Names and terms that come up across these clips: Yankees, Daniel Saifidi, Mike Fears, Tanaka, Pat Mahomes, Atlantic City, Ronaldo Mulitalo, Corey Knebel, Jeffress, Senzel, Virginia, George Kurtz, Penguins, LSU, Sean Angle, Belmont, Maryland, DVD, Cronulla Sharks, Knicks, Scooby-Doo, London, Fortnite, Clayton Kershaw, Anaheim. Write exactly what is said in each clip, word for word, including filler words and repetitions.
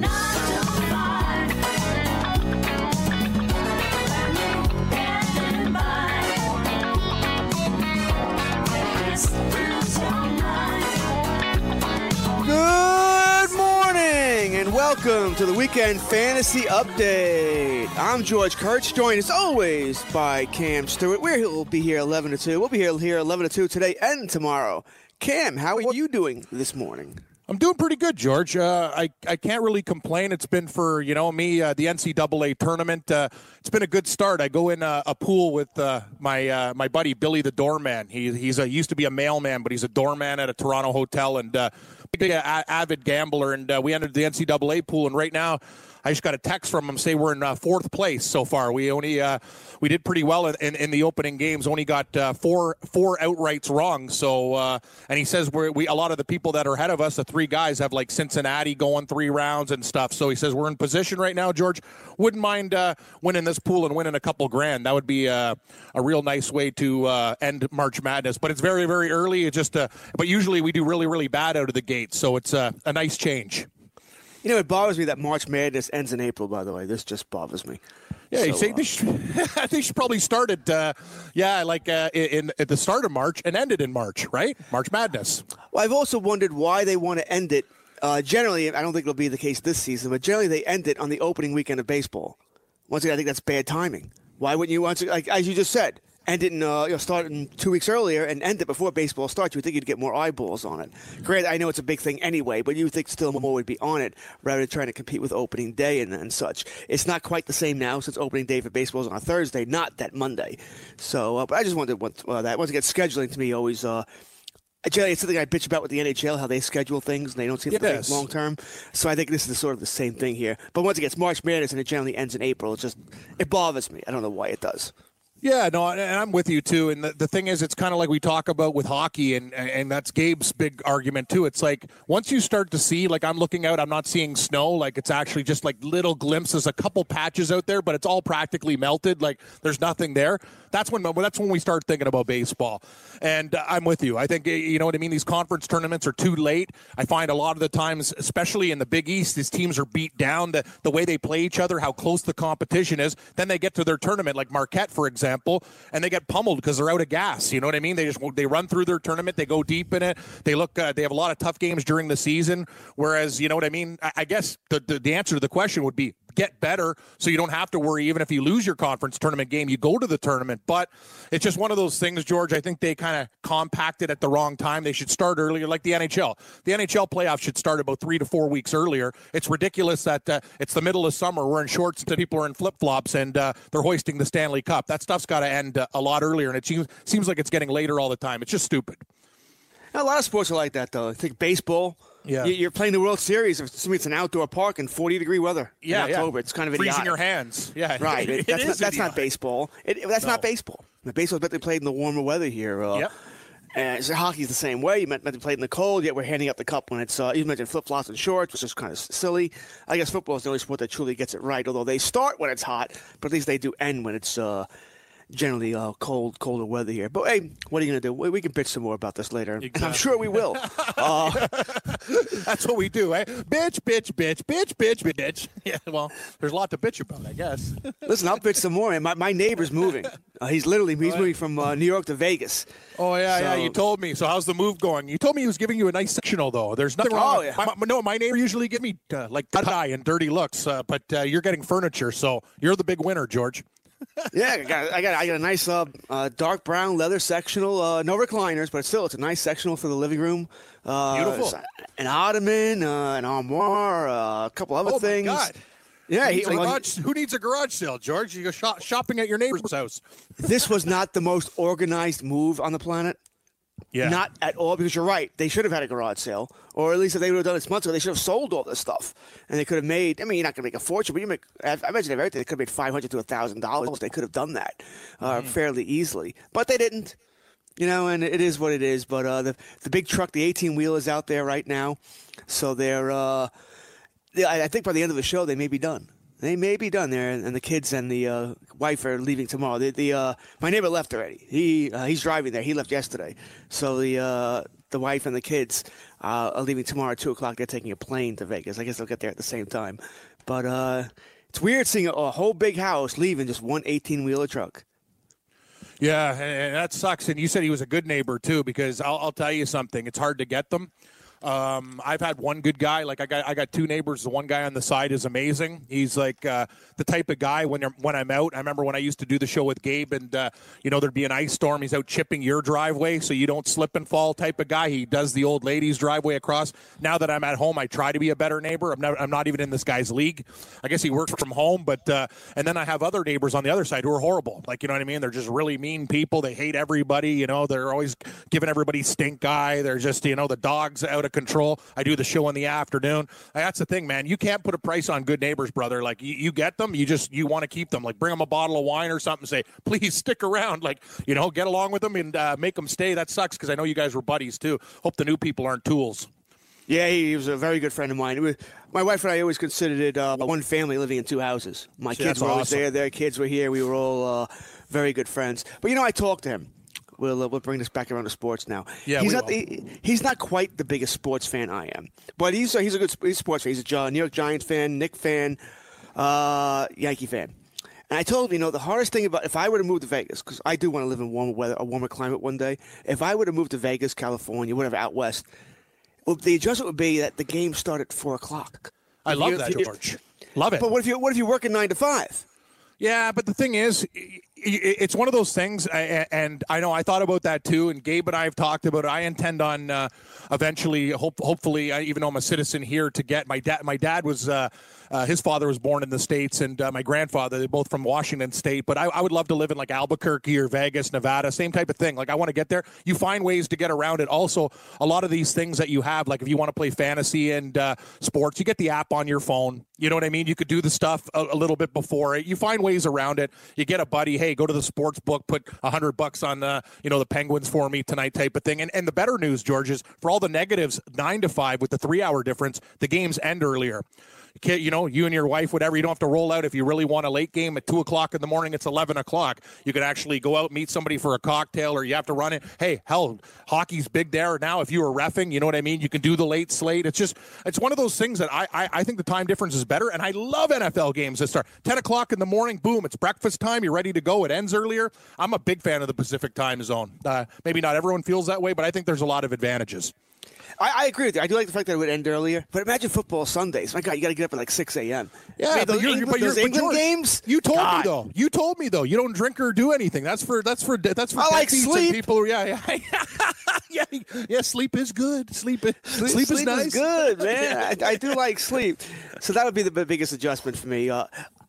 nine to five. Good morning and welcome to the Weekend Fantasy Update. I'm George Kurtz, joined as always by Cam Stewart. We'll be here eleven to two. We'll be here, here eleven to two today and tomorrow. Cam, how are you doing this morning? I'm doing pretty good, George. Uh, I, I can't really complain. It's been for, you know, me, uh, the N C double A tournament. Uh, it's been a good start. I go in uh, a pool with uh, my uh, my buddy, Billy the Doorman. He he's a, used to be a mailman, but he's a doorman at a Toronto hotel and uh, big uh, avid gambler. And uh, we entered the N C double A pool, and right now, I just got a text from him say we're in uh, fourth place so far. We only uh, we did pretty well in, in, in the opening games. Only got uh, four four outrights wrong. So uh, and he says we're, we a lot of the people that are ahead of us, the three guys have like Cincinnati going three rounds and stuff. So he says we're in position right now. George wouldn't mind uh, winning this pool and winning a couple grand. That would be uh, a real nice way to uh, end March Madness. But it's very very early. It's just uh, but usually we do really really bad out of the gate. So it's uh, a nice change. You know, it bothers me that March Madness ends in April, by the way. This just bothers me. Yeah, so, you say uh, they, should, they should probably start it, uh, yeah, like uh, in, at the start of March and end it in March, right? March Madness. Well, I've also wondered why they want to end it. Uh, generally, I don't think it'll be the case this season, but generally they end it on the opening weekend of baseball. Once again, I think that's bad timing. Why wouldn't you want to, like as you just said, end it in, uh, you know, start in two weeks earlier and end it before baseball starts? You would think you'd get more eyeballs on it. Granted, I know it's a big thing anyway, but you would think still more would be on it rather than trying to compete with opening day and, and such. It's not quite the same now since opening day for baseball is on a Thursday, not that Monday. So, uh, but I just wondered what uh, that. Once again, scheduling to me always. Uh, Generally, it's something I bitch about with the N H L, how they schedule things, and they don't seem to think long term. So I think this is sort of the same thing here. But once again, it's March Madness, and it generally ends in April. It just it bothers me. I don't know why it does. Yeah, no, and I'm with you, too. And the, the thing is, it's kind of like we talk about with hockey, and, and that's Gabe's big argument, too. It's like once you start to see, like I'm looking out, I'm not seeing snow. Like it's actually just like little glimpses, a couple patches out there, but it's all practically melted. Like there's nothing there. That's when that's when we start thinking about baseball. And I'm with you. I think, you know what I mean? These conference tournaments are too late. I find a lot of the times, especially in the Big East, these teams are beat down. The, the way they play each other, how close the competition is. Then they get to their tournament, like Marquette, for example. And they get pummeled because they're out of gas. You know what I mean? They just they run through their tournament. They go deep in it. They look. Uh, they have a lot of tough games during the season. Whereas, you know what I mean? I, I guess the, the the answer to the question would be get better, so you don't have to worry. Even if you lose your conference tournament game, you go to the tournament. But it's just one of those things, George. I think they kind of compacted at the wrong time. They should start earlier, like the N H L. The N H L playoffs should start about three to four weeks earlier. It's ridiculous that uh, it's the middle of summer. We're in shorts and people are in flip-flops and uh, they're hoisting the Stanley Cup. That stuff's got to end uh, a lot earlier, and it seems, seems like it's getting later all the time. It's just stupid. Now, a lot of sports are like that, though. I think baseball. Yeah, you're playing the World Series. It's an outdoor park in forty degree weather yeah, in October. Yeah. It's kind of idiotic. Freezing your hands. Yeah, right. It, it, that's, it not, that's not baseball. It, that's no. not baseball. The baseball's meant to be played in the warmer weather here. Uh, yep. And so hockey's the same way. You meant, meant to play in the cold. Yet we're handing out the cup when it's. Uh, you mentioned flip flops and shorts, which is kind of silly. I guess football is the only sport that truly gets it right. Although they start when it's hot, but at least they do end when it's. Uh, Generally uh, cold, colder weather here. But, hey, what are you going to do? We, we can bitch some more about this later. Exactly. And I'm sure we will. Uh, That's what we do, eh? Bitch, bitch, bitch, bitch, bitch, bitch. Yeah, well, there's a lot to bitch about, I guess. Listen, I'll bitch some more. Man. My, my neighbor's moving. Uh, he's literally he's right. moving from uh, New York to Vegas. Oh, yeah, so, yeah, you told me. So how's the move going? You told me he was giving you a nice sectional, though. There's nothing wrong. Oh, yeah. my, my, no, my neighbor usually gives me, uh, like, cut-eye and dirty looks. Uh, but uh, you're getting furniture, so you're the big winner, George. Yeah, I got, I got I got a nice uh, uh, dark brown leather sectional. Uh, no recliners, but still, it's a nice sectional for the living room. Uh, Beautiful. An ottoman, uh, an armoire, uh, a couple other oh things. Oh, my God. Yeah, he, well, garage, who needs a garage sale, George? You go shop, shopping at your neighbor's house. This was not the most organized move on the planet. Yeah. Not at all, because you're right. They should have had a garage sale, or at least if they would have done this months ago, they should have sold all this stuff. And they could have made, I mean, you're not going to make a fortune, but you make, I imagine everything, they could have made five hundred dollars to one thousand dollars. They could have done that uh, mm. fairly easily, but they didn't. You know, and it is what it is. But uh, the, the big truck, the eighteen-wheel is out there right now. So they're, uh, they, I think by the end of the show, they may be done. They may be done there, and the kids and the uh, wife are leaving tomorrow. The, the uh, my neighbor left already. He uh, he's driving there. He left yesterday, so the uh, the wife and the kids uh, are leaving tomorrow at two o'clock. They're taking a plane to Vegas. I guess they'll get there at the same time. But uh, it's weird seeing a, a whole big house leaving just one eighteen-wheeler truck. Yeah, and that sucks. And you said he was a good neighbor too, because I'll, I'll tell you something. It's hard to get them. Um, I've had one good guy. Like I got, I got two neighbors. The one guy on the side is amazing. He's like uh, the type of guy when when I'm out. I remember when I used to do the show with Gabe, and uh, you know there'd be an ice storm. He's out chipping your driveway so you don't slip and fall. Type of guy. He does the old lady's driveway across. Now that I'm at home, I try to be a better neighbor. I'm not, I'm not even in this guy's league. I guess he works from home, but uh, and then I have other neighbors on the other side who are horrible. Like you know what I mean? They're just really mean people. They hate everybody. You know, they're always giving everybody stink eye. They're just you know the dogs out of control. I do the show in the afternoon. That's the thing, man. You can't put a price on good neighbors, brother. Like you, you get them, you just you want to keep them. Like bring them a bottle of wine or something. Say, please stick around. Like you know, get along with them and uh, make them stay. That sucks because I know you guys were buddies too. Hope the new people aren't tools. Yeah, he was a very good friend of mine. It was, my wife and I always considered it uh, one family living in two houses. My See, kids were always awesome. there. Their kids were here. We were all uh, very good friends. But you know, I talked to him. We'll, uh, we'll bring this back around to sports now. Yeah, he's not the, he's not quite the biggest sports fan I am, but he's a, he's a good he's a sports fan. He's a New York Giants fan, Knicks fan, uh, Yankee fan. And I told him, you know, the hardest thing about if I were to move to Vegas, because I do want to live in warmer weather, a warmer climate one day. If I were to move to Vegas, California, whatever, out west, well, the adjustment would be that the game started at four o'clock. I love that, George. Love it. But what if you what if you're working nine to five? Yeah, but the thing is, it's one of those things, and I know I thought about that too, and Gabe and I have talked about it. I intend on uh, eventually, hope, hopefully, even though I'm a citizen here, to get my dad. My dad was, uh, uh, his father was born in the States, and uh, my grandfather, they're both from Washington State, but I, I would love to live in like Albuquerque or Vegas, Nevada, same type of thing. Like I want to get there. You find ways to get around it. Also, a lot of these things that you have, like if you want to play fantasy and uh, sports, you get the app on your phone. You know what I mean? You could do the stuff a, a little bit before it. You find ways around it. You get a buddy, hey, go to the sports book, put one hundred bucks on the, you know, the Penguins for me tonight type of thing. And and the better news, George, is for all the negatives, nine to five with the three-hour difference, the games end earlier. You know, you and your wife, whatever, you don't have to roll out. If you really want a late game at two o'clock in the morning, it's eleven o'clock. You could actually go out, meet somebody for a cocktail, or you have to run it. Hey, hell, hockey's big there now. If you were reffing, you know what I mean? You can do the late slate. It's just, it's one of those things that I I, I think the time difference is better, and I love N F L games that start ten o'clock in the morning, boom, it's breakfast time, you're ready to go, it ends earlier. I'm a big fan of the Pacific time zone. Uh, maybe not everyone feels that way, but I think there's a lot of advantages. I, I agree with you. I do like the fact that it would end earlier. But imagine football Sundays. My God, you got to get up at like six a.m. Yeah, Man, those but you're, England, but you're, those but England games. You told God. me though. You told me though. You don't drink or do anything. That's for that's for that's for I like sleep. people. Yeah, yeah, yeah, yeah. Sleep is good. Sleep is sleep, sleep is sleep nice. Is good, man. I, I do like sleep. So that would be the biggest adjustment for me. Uh,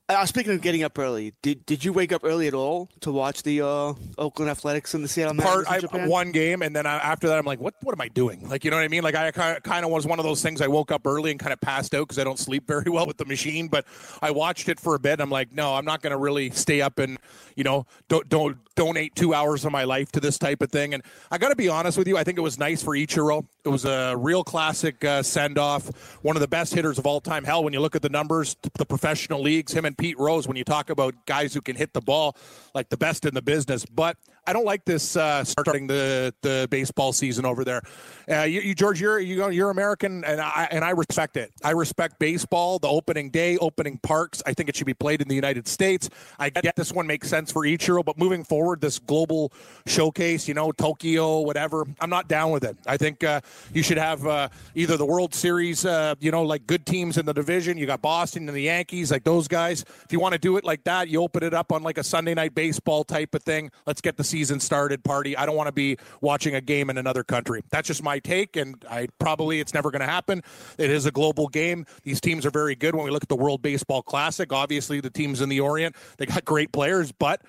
Uh, speaking of getting up early, did did you wake up early at all to watch the uh, Oakland Athletics and the Seattle Mariners? Part in Japan? I, one game, and then I, after that, I'm like, what What am I doing? Like, you know what I mean? Like, I kind of was one of those things. I woke up early and kind of passed out because I don't sleep very well with the machine. But I watched it for a bit. And I'm like, no, I'm not going to really stay up and, you know, don't don't donate two hours of my life to this type of thing. And I got to be honest with you, I think it was nice for Ichiro. It was a real classic uh, send-off. One of the best hitters of all time. Hell, when you look at the numbers, the professional leagues, him and Pete Rose, when you talk about guys who can hit the ball, like the best in the business. But I don't like this uh, starting the, the baseball season over there. Uh, you, you, George, you're you, you're American, and I and I respect it. I respect baseball, the opening day, opening parks. I think it should be played in the United States. I get this one makes sense for Ichiro, but moving forward, this global showcase, you know, Tokyo, whatever, I'm not down with it. I think uh, you should have uh, either the World Series, uh, you know, like good teams in the division. You got Boston and the Yankees, like those guys. If you want to do it like that, you open it up on like a Sunday night baseball type of thing. Let's get the season started party. I don't want to be watching a game in another country. That's just my take, and I probably it's never going to happen. It is a global game. These teams are very good. When we look at the World Baseball Classic, obviously the teams in the Orient, they got great players, but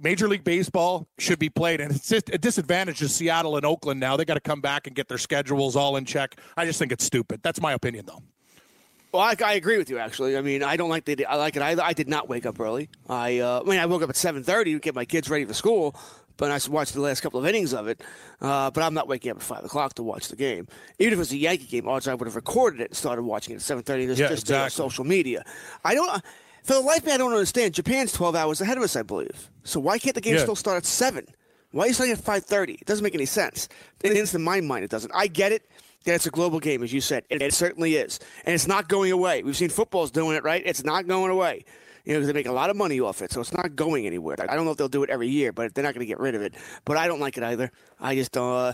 Major League Baseball should be played, and it's just a disadvantage to Seattle and Oakland now. They got to come back and get their schedules all in check. I just think it's stupid. That's my opinion, though. Well, I, I agree with you, actually. I mean, I don't like the I like it. I, I did not wake up early. I, uh, I mean, I woke up at seven thirty to get my kids ready for school, but I watched the last couple of innings of it. Uh, but I'm not waking up at five o'clock to watch the game. Even if it's a Yankee game, odds I would have recorded it and started watching it at seven thirty. There's yeah, just exactly. social media. I don't – for the life of me, I don't understand. Japan's twelve hours ahead of us, I believe. So why can't the game yeah. still start at seven? Why are you starting at five thirty? It doesn't make any sense. It is in my mind. It doesn't. I get it. That it's a global game, as you said. It, it certainly is. And it's not going away. We've seen footballs doing it, right? It's not going away. You know, because they make a lot of money off it, so it's not going anywhere. I don't know if they'll do it every year, but they're not going to get rid of it. But I don't like it either. I just don't. Uh,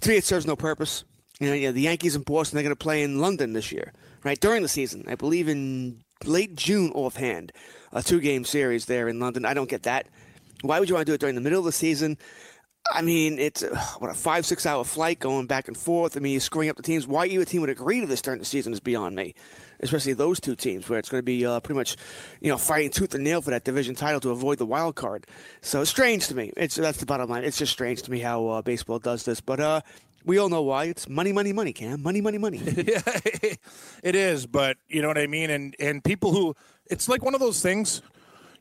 to me, it serves no purpose. You know, you know the Yankees and Boston, they're going to play in London this year, right, during the season. I believe in late June offhand, a two-game series there in London. I don't get that. Why would you want to do it during the middle of the season? I mean, it's uh, what a five, six-hour flight going back and forth. I mean, you're screwing up the teams. Why either team would agree to this during the season is beyond me, especially those two teams where it's going to be uh, pretty much, you know, fighting tooth and nail for that division title to avoid the wild card. So it's strange to me. It's that's the bottom line. It's just strange to me how uh, baseball does this. But uh, we all know why. It's money, money, money, Cam. Money, money, money. Yeah, it is, but you know what I mean? And and people who – it's like one of those things –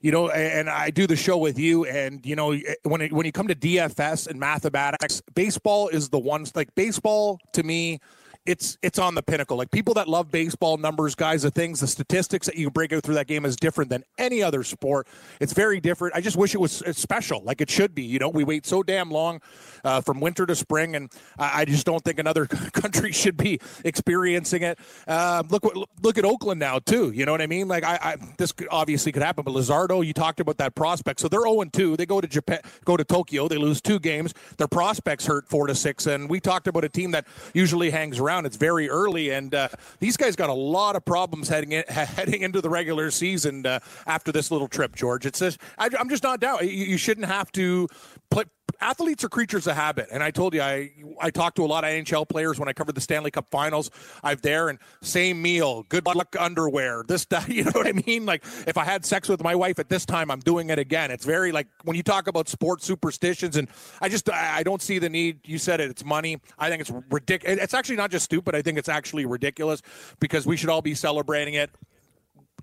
you know, and I do the show with you, and, you know, when it, when you come to D F S and mathematics, baseball is the one, like, baseball, to me, it's it's on the pinnacle. Like, people that love baseball, numbers, guys, the things, the statistics that you can break out through that game is different than any other sport. It's very different. I just wish it was special, like it should be. You know, we wait so damn long uh, from winter to spring, and I, I just don't think another country should be experiencing it. Uh, look what, look at Oakland now, too. You know what I mean? Like, I, I this could, obviously could happen, but Luzardo, you talked about that prospect. So they're oh and two. They go to Japan, go to Tokyo. They lose two games. Their prospects hurt four to six, and we talked about a team that usually hangs around. It's very early, and uh, these guys got a lot of problems heading in, heading into the regular season uh, after this little trip, George. It's just, I, I'm just not down. You, you shouldn't have to play. Athletes are creatures of habit, and I told you I I talked to a lot of N H L players when I covered the Stanley Cup Finals. I'm there, and same meal, good luck underwear, this, that, you know what I mean? Like, if I had sex with my wife at this time, I'm doing it again. It's very, like, when you talk about sports superstitions, and I just I don't see the need. You said it, it's money. I think it's ridiculous. It's actually not just stupid. I think it's actually ridiculous because we should all be celebrating it.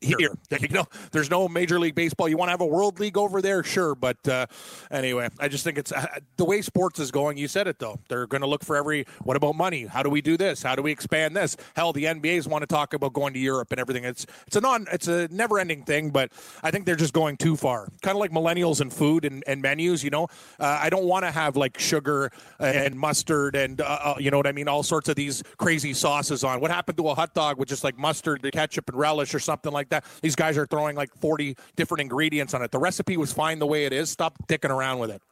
Here, you know, there's no Major League Baseball. You want to have a World League over there? Sure. But uh, anyway, I just think it's uh, the way sports is going. You said it, though. They're going to look for every, what about money? How do we do this? How do we expand this? Hell, the N B A's want to talk about going to Europe and everything. It's it's a non, it's a never-ending thing, but I think they're just going too far. Kind of like millennials and food and, and menus, you know. Uh, I don't want to have, like, sugar and mustard and, uh, uh, you know what I mean, all sorts of these crazy sauces on. What happened to a hot dog with just, like, mustard, ketchup, and relish or something like that? These guys are throwing like forty different ingredients on it. The recipe was fine the way it is. Stop dicking around with it.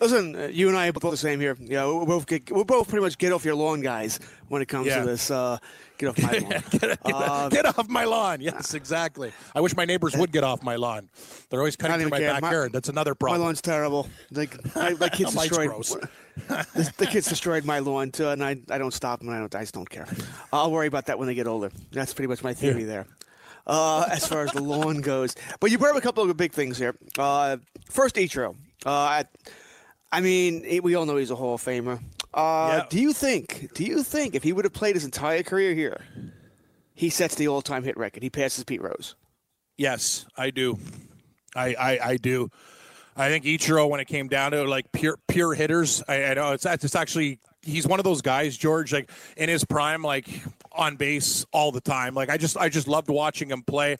Listen, you and I are both the same here. Yeah, we'll both, get, we'll both pretty much get off your lawn, guys, when it comes yeah. to this. Uh, get off my lawn. get, uh, get off my lawn. Yes, exactly. I wish my neighbors would get off my lawn. They're always cutting through my care. backyard. My, That's another problem. My lawn's terrible. Like, my, my kids destroyed. the, the kids destroyed my lawn, too, and I, I don't stop them. I, don't, I just don't care. I'll worry about that when they get older. That's pretty much my theory yeah. there. Uh, as far as the lawn goes. But you brought up a couple of big things here. Uh, first, Ichiro. Uh, I, I mean, it, we all know he's a Hall of Famer. Uh, yeah. Do you think, do you think if he would have played his entire career here, he sets the all-time hit record? He passes Pete Rose. Yes, I do. I, I, I do. I think Ichiro, when it came down to, like, pure pure hitters, I, I know it's it's actually – he's one of those guys, George, like, in his prime, like, on base all the time. Like, I just I just loved watching him play.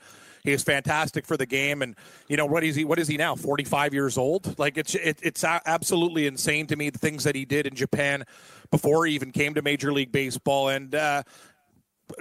He was fantastic for the game. And, you know, what is he, what is he now, forty-five years old? Like, it's it, it's absolutely insane to me, the things that he did in Japan before he even came to Major League Baseball. And, uh,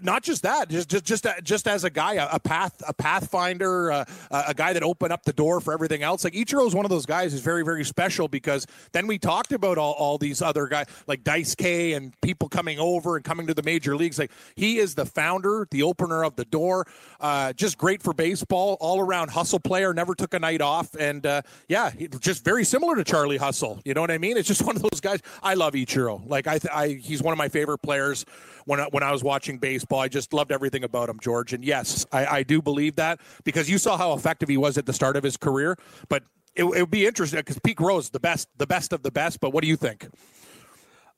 not just that, just just just, just as a guy, a, a path, a pathfinder, uh, a guy that opened up the door for everything else. Like, Ichiro is one of those guys who's very, very special, because then we talked about all, all these other guys like Dice K and people coming over and coming to the major leagues. Like, he is the founder, the opener of the door, uh, just great for baseball, all around hustle player, never took a night off. And uh, yeah, just very similar to Charlie Hustle. You know what I mean? It's just one of those guys. I love Ichiro. Like, I, th- I he's one of my favorite players when I, when I was watching baseball. Baseball. I just loved everything about him, George. And yes, I, I do believe that, because you saw how effective he was at the start of his career. But it, it would be interesting, because Pete Rose, the best, the best of the best. But what do you think?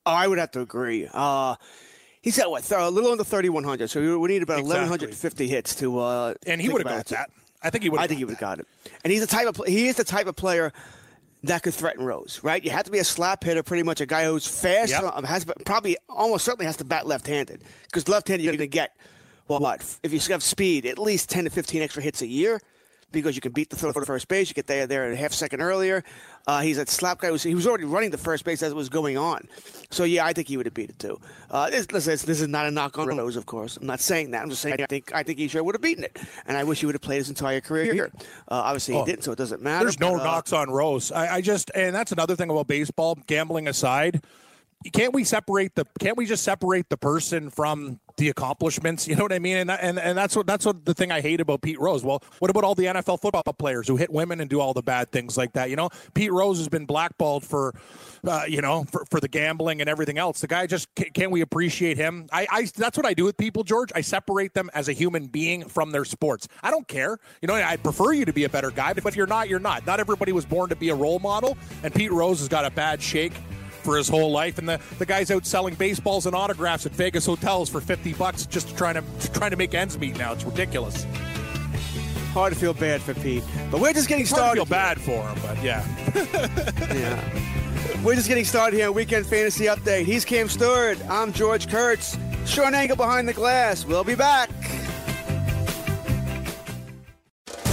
Oh, I would have to agree. Uh, he's at what, a little under thirty-one hundred. So we need about exactly. eleven fifty hits to. Uh, and he would have got that. I think he would. I think he would have got it. And he's the type of he is the type of player that could threaten Rose, right? You have to be a slap hitter, pretty much a guy who's fast, yep. um, has probably almost certainly has to bat left-handed, because left-handed you're going to get, well, what, if you have speed, at least ten to fifteen extra hits a year, because you can beat the throw to first base, you get there there in a half second earlier. Uh, he's a slap guy. He was already running the first base as it was going on. So, yeah, I think he would have beat it, too. Uh, this, listen, this is not a knock on Rose, of course. I'm not saying that. I'm just saying I think I think he sure would have beaten it. And I wish he would have played his entire career. Uh, obviously, he oh, didn't, so it doesn't matter. There's but, no uh, knocks on Rose. I, I just – and that's another thing about baseball, gambling aside. Can't we separate the – can't we just separate the person from – the accomplishments, you know what I mean? And and and that's what that's what the thing I hate about Pete Rose. Well, what about all the N F L football players who hit women and do all the bad things like that? You know, Pete Rose has been blackballed for, uh, you know, for, for the gambling and everything else. The guy just, can't we appreciate him? I, I that's what I do with people, George. I separate them as a human being from their sports. I don't care. You know, I prefer you to be a better guy, but if you're not, you're not. Not everybody was born to be a role model, and Pete Rose has got a bad shake for his whole life, and the, the guy's out selling baseballs and autographs at Vegas hotels for fifty bucks just trying to trying to make ends meet now. It's ridiculous. Hard to feel bad for Pete, but we're just getting started. Hard to feel bad for him, but yeah. yeah. We're just getting started here on Weekend Fantasy Update. He's Cam Stewart. I'm George Kurtz. Sean Angle behind the glass. We'll be back.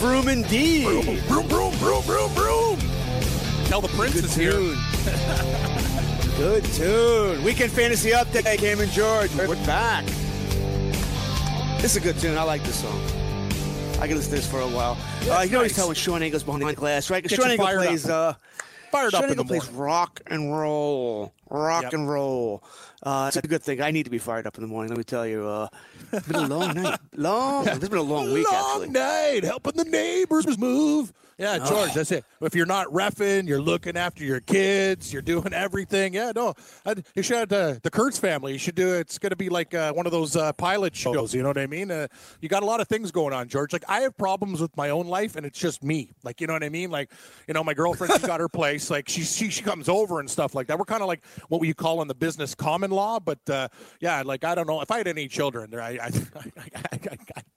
Broom indeed. Broom, broom, broom, broom, broom, broom. Tell the prince is here. Good tune. Weekend Fantasy Update, Cam and George. We're back. This is a good tune. I like this song. I can listen to this for a while. Uh, you know he's telling Sean Angle's behind the glass, right? Because Sean Angle plays, uh, fired up in the morning. Sean Angle plays rock and roll. Rock yep. and roll. Uh, it's a good thing. I need to be fired up in the morning, let me tell you. Uh, it's been a long night. Long. It's been a long week, long actually. Long night, helping the neighbors move. Yeah, oh. George, that's it. If you're not reffing, you're looking after your kids, you're doing everything. Yeah, no. I, you should uh, the Kurtz family. You should do it. It's going to be like uh, one of those uh, pilot shows, you know what I mean? Uh, you got a lot of things going on, George. Like, I have problems with my own life, and it's just me. Like, you know what I mean? Like, you know, my girlfriend, she got her place. Like, she, she, she comes over and stuff like that. We're kind of like what you call in the business common law, but uh, yeah, like, I don't know. If I had any children, I I I, I,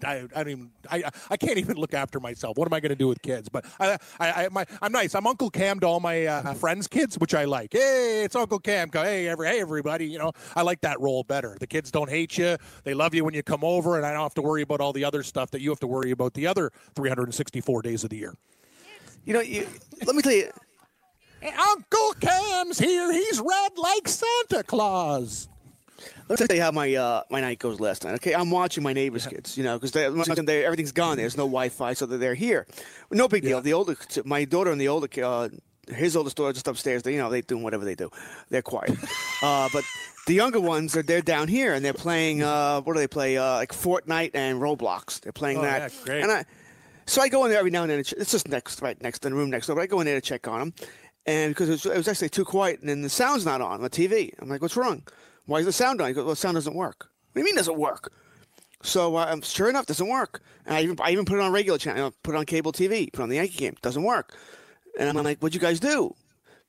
I, I, don't even, I, I can't even look after myself. What am I going to do with kids? But I, I, I my, I'm nice. I'm Uncle Cam to all my uh, friends' kids, which I like. Hey, it's Uncle Cam. Hey, every, hey, everybody. You know, I like that role better. The kids don't hate you. They love you when you come over, and I don't have to worry about all the other stuff that you have to worry about the other three hundred sixty-four days of the year. You know, you, let me tell you. Uncle Cam's here. He's red like Santa Claus. Let me tell you how my uh, my night goes last night. Okay, I'm watching my neighbor's yeah. kids, you know, because everything's gone. There's no Wi-Fi, so they're here. No big deal. Yeah. The older, my daughter and the older uh, his older daughter just upstairs. They, you know, they do whatever they do. They're quiet. uh, but the younger ones are they're down here and they're playing. Uh, what do they play? Uh, like Fortnite and Roblox. They're playing oh, that. Yeah, great. And I, so I go in there every now and then. It's just next, right next in the room next door. But I go in there to check on them, and because it was, it was actually too quiet, and then the sound's not on the T V. I'm like, what's wrong? Why is the sound on? He goes, well, the sound doesn't work. What do you mean doesn't work? So uh, sure enough, it doesn't work. And I even I even put it on regular channel, put it on cable T V, put it on the Yankee game. It doesn't work. And I'm like, what'd you guys do?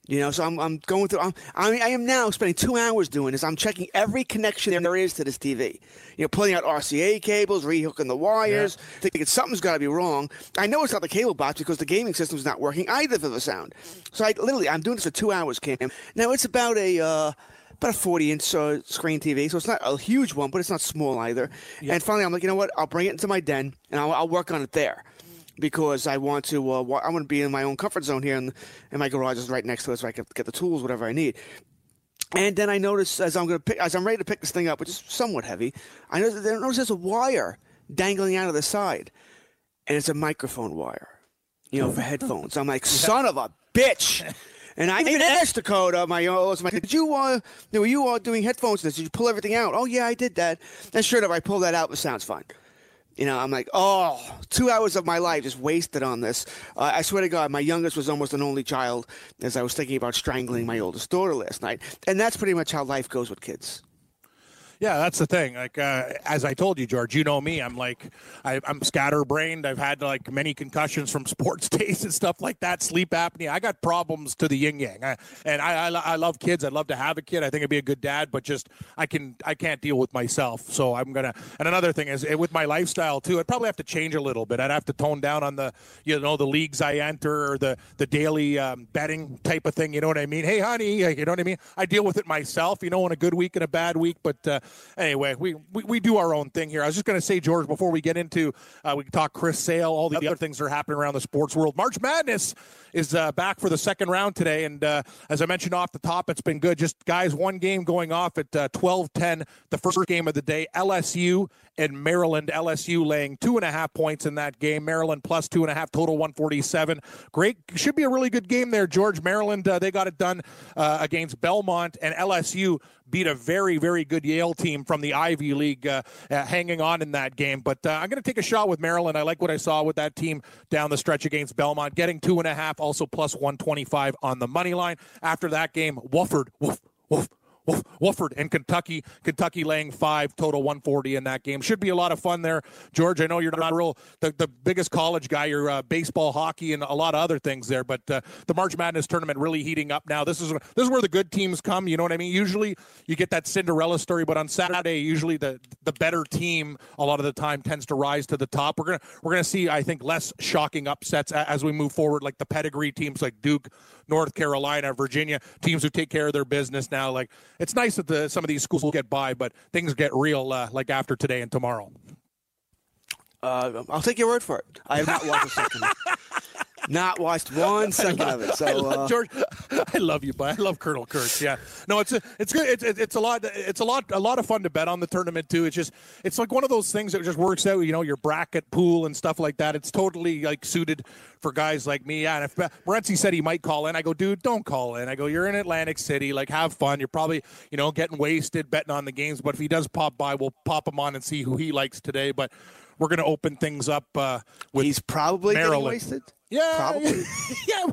You know, so I'm I'm going through. I'm, I I am now spending two hours doing this. I'm checking every connection there is to this T V. You know, pulling out R C A cables, rehooking the wires, yeah. thinking something's got to be wrong. I know it's not the cable box because the gaming system's not working either for the sound. So I literally I'm doing this for two hours, Cam. Now it's about a. Uh, About a forty-inch uh, screen T V, so it's not a huge one, but it's not small either. Yep. And finally, I'm like, you know what? I'll bring it into my den, and I'll, I'll work on it there because I want to. Uh, I want to be in my own comfort zone here, and, and my garage is right next to it, so I can get the tools, whatever I need. And then I notice as I'm going to as I'm ready to pick this thing up, which is somewhat heavy, I notice, I notice there's a wire dangling out of the side, and it's a microphone wire, you know, for headphones. I'm like, son of a bitch. And I even asked Dakota, my old, my, did you, uh, were you all doing headphones? Did you pull everything out? Oh, yeah, I did that. And sure enough, I pulled that out. It sounds fine. You know, I'm like, oh, two hours of my life just wasted on this. Uh, I swear to God, my youngest was almost an only child as I was thinking about strangling my oldest daughter last night. And that's pretty much how life goes with kids. Yeah, that's the thing. Like, uh, as I told you, George, you know me. I'm like, I, I'm scatterbrained. I've had like many concussions from sports days and stuff like that. Sleep apnea. I got problems to the yin yang. I, and I, I, I love kids. I'd love to have a kid. I think I'd be a good dad, but just I can, I can't deal with myself. So I'm gonna. And another thing is with my lifestyle too. I'd probably have to change a little bit. I'd have to tone down on the, you know, the leagues I enter or the the daily um, betting type of thing. You know what I mean? Hey, honey, you know what I mean? I deal with it myself. You know, on a good week and a bad week, but. Uh, Anyway, we, we, we do our own thing here. I was just going to say, George, before we get into, uh, we can talk Chris Sale, all the other things that are happening around the sports world. March Madness is uh, back for the second round today. And uh, as I mentioned off the top, it's been good. Just, guys, one game going off at uh, twelve ten, the first game of the day, L S U and Maryland. L S U laying two and a half points in that game. Maryland plus two and a half, total one forty-seven. Great. Should be a really good game there, George. Maryland, uh, they got it done uh, against Belmont, and L S U beat a very, very good Yale team from the Ivy League uh, uh, hanging on in that game. But uh, I'm going to take a shot with Maryland. I like what I saw with that team down the stretch against Belmont, getting two and a half, also plus one twenty-five on the money line. After that game, Wofford, woof, woof. Wofford and Kentucky. Kentucky laying five, total one forty in that game. Should be a lot of fun there. George, I know you're not real the, the biggest college guy. You're uh, baseball, hockey, and a lot of other things there. But uh, the March Madness tournament really heating up now. This is this is where the good teams come. You know what I mean? Usually you get that Cinderella story, but on Saturday, usually the the better team a lot of the time tends to rise to the top. We're gonna we're gonna see, I think, less shocking upsets as we move forward, like the pedigree teams like Duke, North Carolina, Virginia, teams who take care of their business now. Like, it's nice that the, some of these schools will get by, but things get real uh, like after today and tomorrow. Uh, I'll take your word for it. I have not watched a second of it. Not watched one second love, of it. So I love, uh, George, I love you, but I love Colonel Kurtz. Yeah, no, it's a, it's good. It's, it's a lot. It's a lot. A lot of fun to bet on the tournament too. It's just, it's like one of those things that just works out. You know, your bracket pool and stuff like that. It's totally like suited for guys like me. Yeah, and if Morency said he might call in, I go, dude, don't call in. I go, you're in Atlantic City. Like, have fun. You're probably, you know, getting wasted betting on the games. But if he does pop by, we'll pop him on and see who he likes today. But we're going to open things up uh, with he's probably Maryland. Getting wasted. Yeah, probably. Yeah,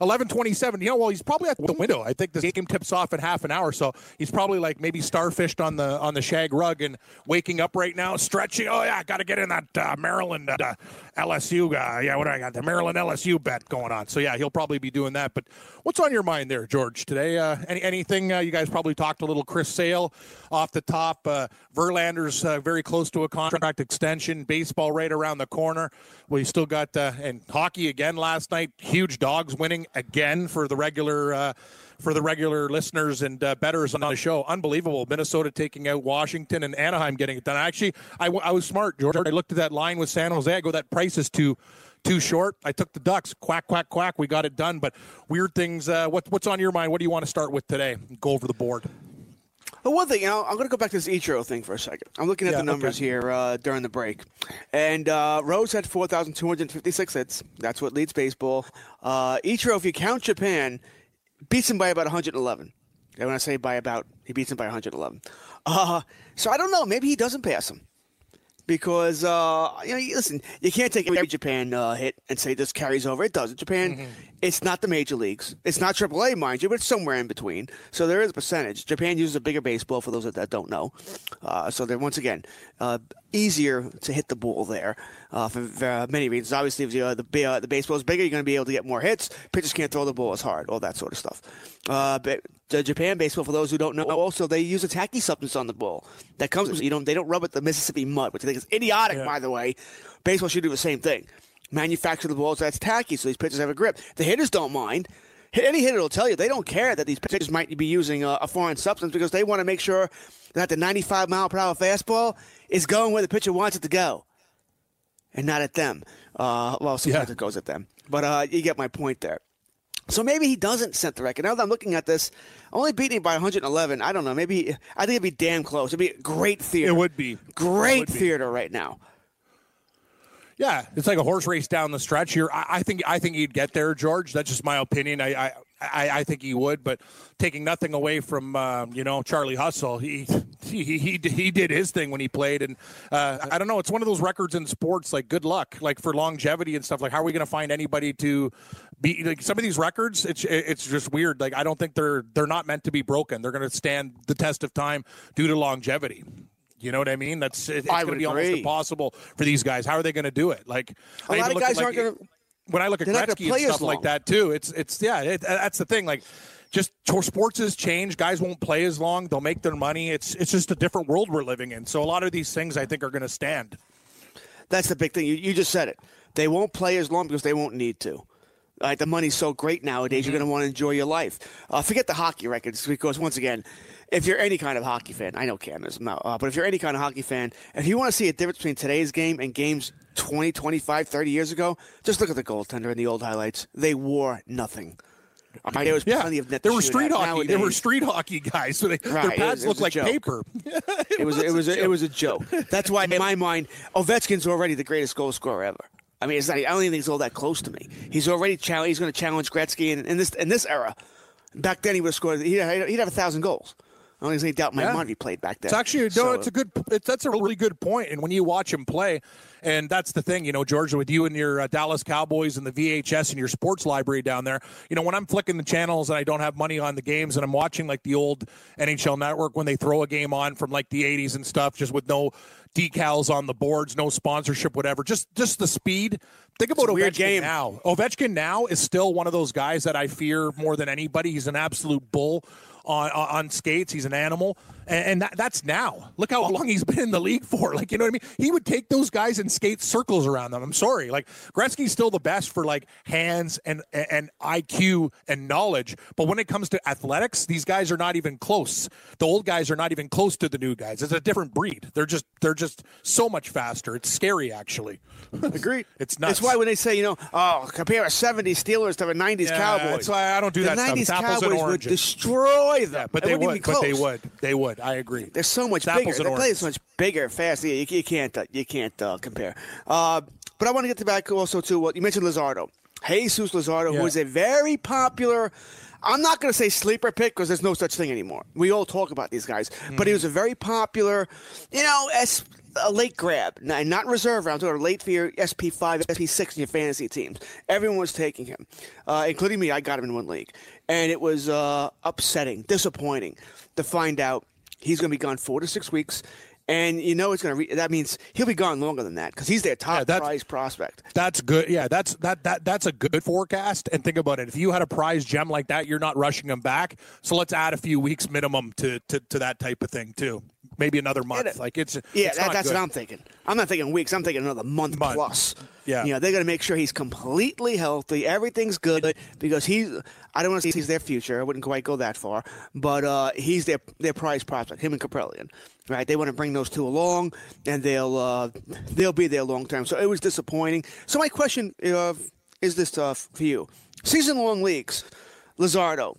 eleven twenty-seven. You know, well, he's probably at the window. I think this game tips off in half an hour, so he's probably like maybe starfished on the on the shag rug and waking up right now, stretching. Oh yeah, I got to get in that uh, Maryland uh, L S U. Uh, yeah, what do I got? The Maryland L S U bet going on. So yeah, he'll probably be doing that. But what's on your mind there, George? Today, uh, any anything uh, you guys probably talked a little Chris Sale off the top. Uh, Verlander's uh, very close to a contract extension. Baseball right around the corner. We still got uh, and hockey. Again last night, huge dogs winning again for the regular uh, for the regular listeners and uh, bettors on the show. Unbelievable. Minnesota taking out Washington and Anaheim getting it done. Actually, I, w- I was smart, George. I looked at that line with San Jose. I go, that price is too too short. I took the Ducks. Quack, quack, quack. We got it done. But weird things. Uh, what, what's on your mind? What do you want to start with today? Go over the board. The one thing, you know, I'm going to go back to this Ichiro thing for a second. I'm looking at yeah, the numbers okay. here uh, during the break. And uh, Rose had four thousand two hundred fifty-six hits. That's what leads baseball. Uh, Ichiro, if you count Japan, beats him by about one hundred eleven. And when I say by about, he beats him by one hundred eleven. Uh, so I don't know. Maybe he doesn't pass him. Because, uh, you know, listen, you can't take every Japan uh, hit and say this carries over. It doesn't. Japan, mm-hmm. it's not the major leagues. It's not triple A, mind you, but it's somewhere in between. So there is a percentage. Japan uses a bigger baseball for those that, that don't know. Uh, so they're, once again, uh, easier to hit the ball there uh, for, for many reasons. Obviously, if you, uh, the, uh, the baseball is bigger, you're going to be able to get more hits. Pitchers can't throw the ball as hard, all that sort of stuff. Uh, but the Japan baseball, for those who don't know, also they use a tacky substance on the ball that comes. You know, they don't rub it the Mississippi mud, which I think is idiotic. Yeah. By the way, baseball should do the same thing. Manufacture the balls that's tacky, so these pitchers have a grip. The hitters don't mind. Any hitter will tell you they don't care that these pitchers might be using a, a foreign substance because they want to make sure that the ninety-five mile per hour fastball is going where the pitcher wants it to go, and not at them. Uh, well, sometimes yeah. it goes at them, but uh, you get my point there. So maybe he doesn't set the record. Now that I'm looking at this, only beating him by one hundred eleven, I don't know. Maybe I think it'd be damn close. It'd be great theater. It would be. Great would be. theater right now. Yeah, it's like a horse race down the stretch here. I, I think I think he'd get there, George. That's just my opinion. I I, I, I think he would, but taking nothing away from um, you know Charlie Hustle, he he he he did his thing when he played, and uh, I don't know. It's one of those records in sports. Like good luck, like for longevity and stuff. Like how are we going to find anybody to be like some of these records? It's it's just weird. Like I don't think they're they're not meant to be broken. They're going to stand the test of time due to longevity. You know what I mean? That's it's going to be almost impossible for these guys. How are they going to do it? Like a lot of guys aren't going to. When I look at Gretzky and stuff like that too, it's it's yeah, it, that's the thing. Like, just sports has changed. Guys won't play as long. They'll make their money. It's it's just a different world we're living in. So a lot of these things I think are going to stand. That's the big thing. You you just said it. They won't play as long because they won't need to. Like the money's so great nowadays, mm-hmm. you're going to want to enjoy your life. Uh, forget the hockey records because once again. If you're any kind of hockey fan, I know Cam is not, uh, but if you're any kind of hockey fan, if you want to see a difference between today's game and games twenty, twenty-five, thirty years ago, just look at the goaltender in the old highlights. They wore nothing. I mean, there was yeah. plenty of net. There were street hockey. Nowadays, there were street hockey guys. So they, right. Their pads looked like joke. paper. it, it was. It was. A, it was a joke. That's why, in my mind, Ovechkin's already the greatest goal scorer ever. I mean, it's not. I don't even think he's all that close to me. He's already challenge. He's going to challenge Gretzky in, in this in this era. Back then, he would have scored. He'd, he'd have a thousand goals. I don't even doubt my yeah. money played back then. It's actually, so, no, it's a good, it's, that's a really good point. And when you watch him play, and that's the thing, you know, George, with you and your uh, Dallas Cowboys and the V H S and your sports library down there, you know, when I'm flicking the channels and I don't have money on the games and I'm watching like the old N H L network when they throw a game on from like the eighties and stuff, just with no decals on the boards, no sponsorship, whatever, just just the speed. Think about Ovechkin game. now. Ovechkin now is still one of those guys that I fear more than anybody. He's an absolute bull. On, on skates, he's an animal, and, and that, that's now. Look how long he's been in the league for. Like, you know what I mean? He would take those guys and skate circles around them. I'm sorry, like Gretzky's still the best for like hands and and I Q and knowledge, but when it comes to athletics, these guys are not even close. The old guys are not even close to the new guys. It's a different breed. They're just they're just so much faster. It's scary, actually. Agreed. It's nuts. It's why when they say, you know, oh, compare a seventies Steelers to a nineties yeah, Cowboys. That's why I don't do the that. nineties stuff. Cowboys and would destroy. Them. Yeah, but they would, but close. they would, they would. I agree. They're so much it's bigger. They orange. play so much bigger, faster. Yeah, you, you can't, uh, you can't uh, compare. Uh, but I want to get back also to what uh, you mentioned, Luzardo, Jesus Luzardo, yeah. who is a very popular. I'm not going to say sleeper pick because there's no such thing anymore. We all talk about these guys, mm-hmm. but he was a very popular, you know, as a late grab, not, not reserve rounds, or late for your S P five, S P six in your fantasy teams. Everyone was taking him, uh, including me. I got him in one league. And it was uh, upsetting, disappointing to find out he's going to be gone four to six weeks. And you know it's going to re- that means he'll be gone longer than that because he's their top yeah, prize prospect. That's good. Yeah, that's that that that's a good forecast. And think about it: if you had a prize gem like that, you're not rushing him back. So let's add a few weeks minimum to to, to that type of thing too. Maybe another month. It, like it's yeah, it's that, not that's good. What I'm thinking. I'm not thinking weeks. I'm thinking another month, month. plus. Yeah, you know they're going to make sure he's completely healthy. Everything's good because he's. I don't want to say he's their future. I wouldn't quite go that far, but uh, he's their their prize prospect. Him and Kaprelian. Right, they want to bring those two along, and they'll uh, they'll be there long term. So it was disappointing. So my question uh, is this uh, for you: season long leagues, Luzardo.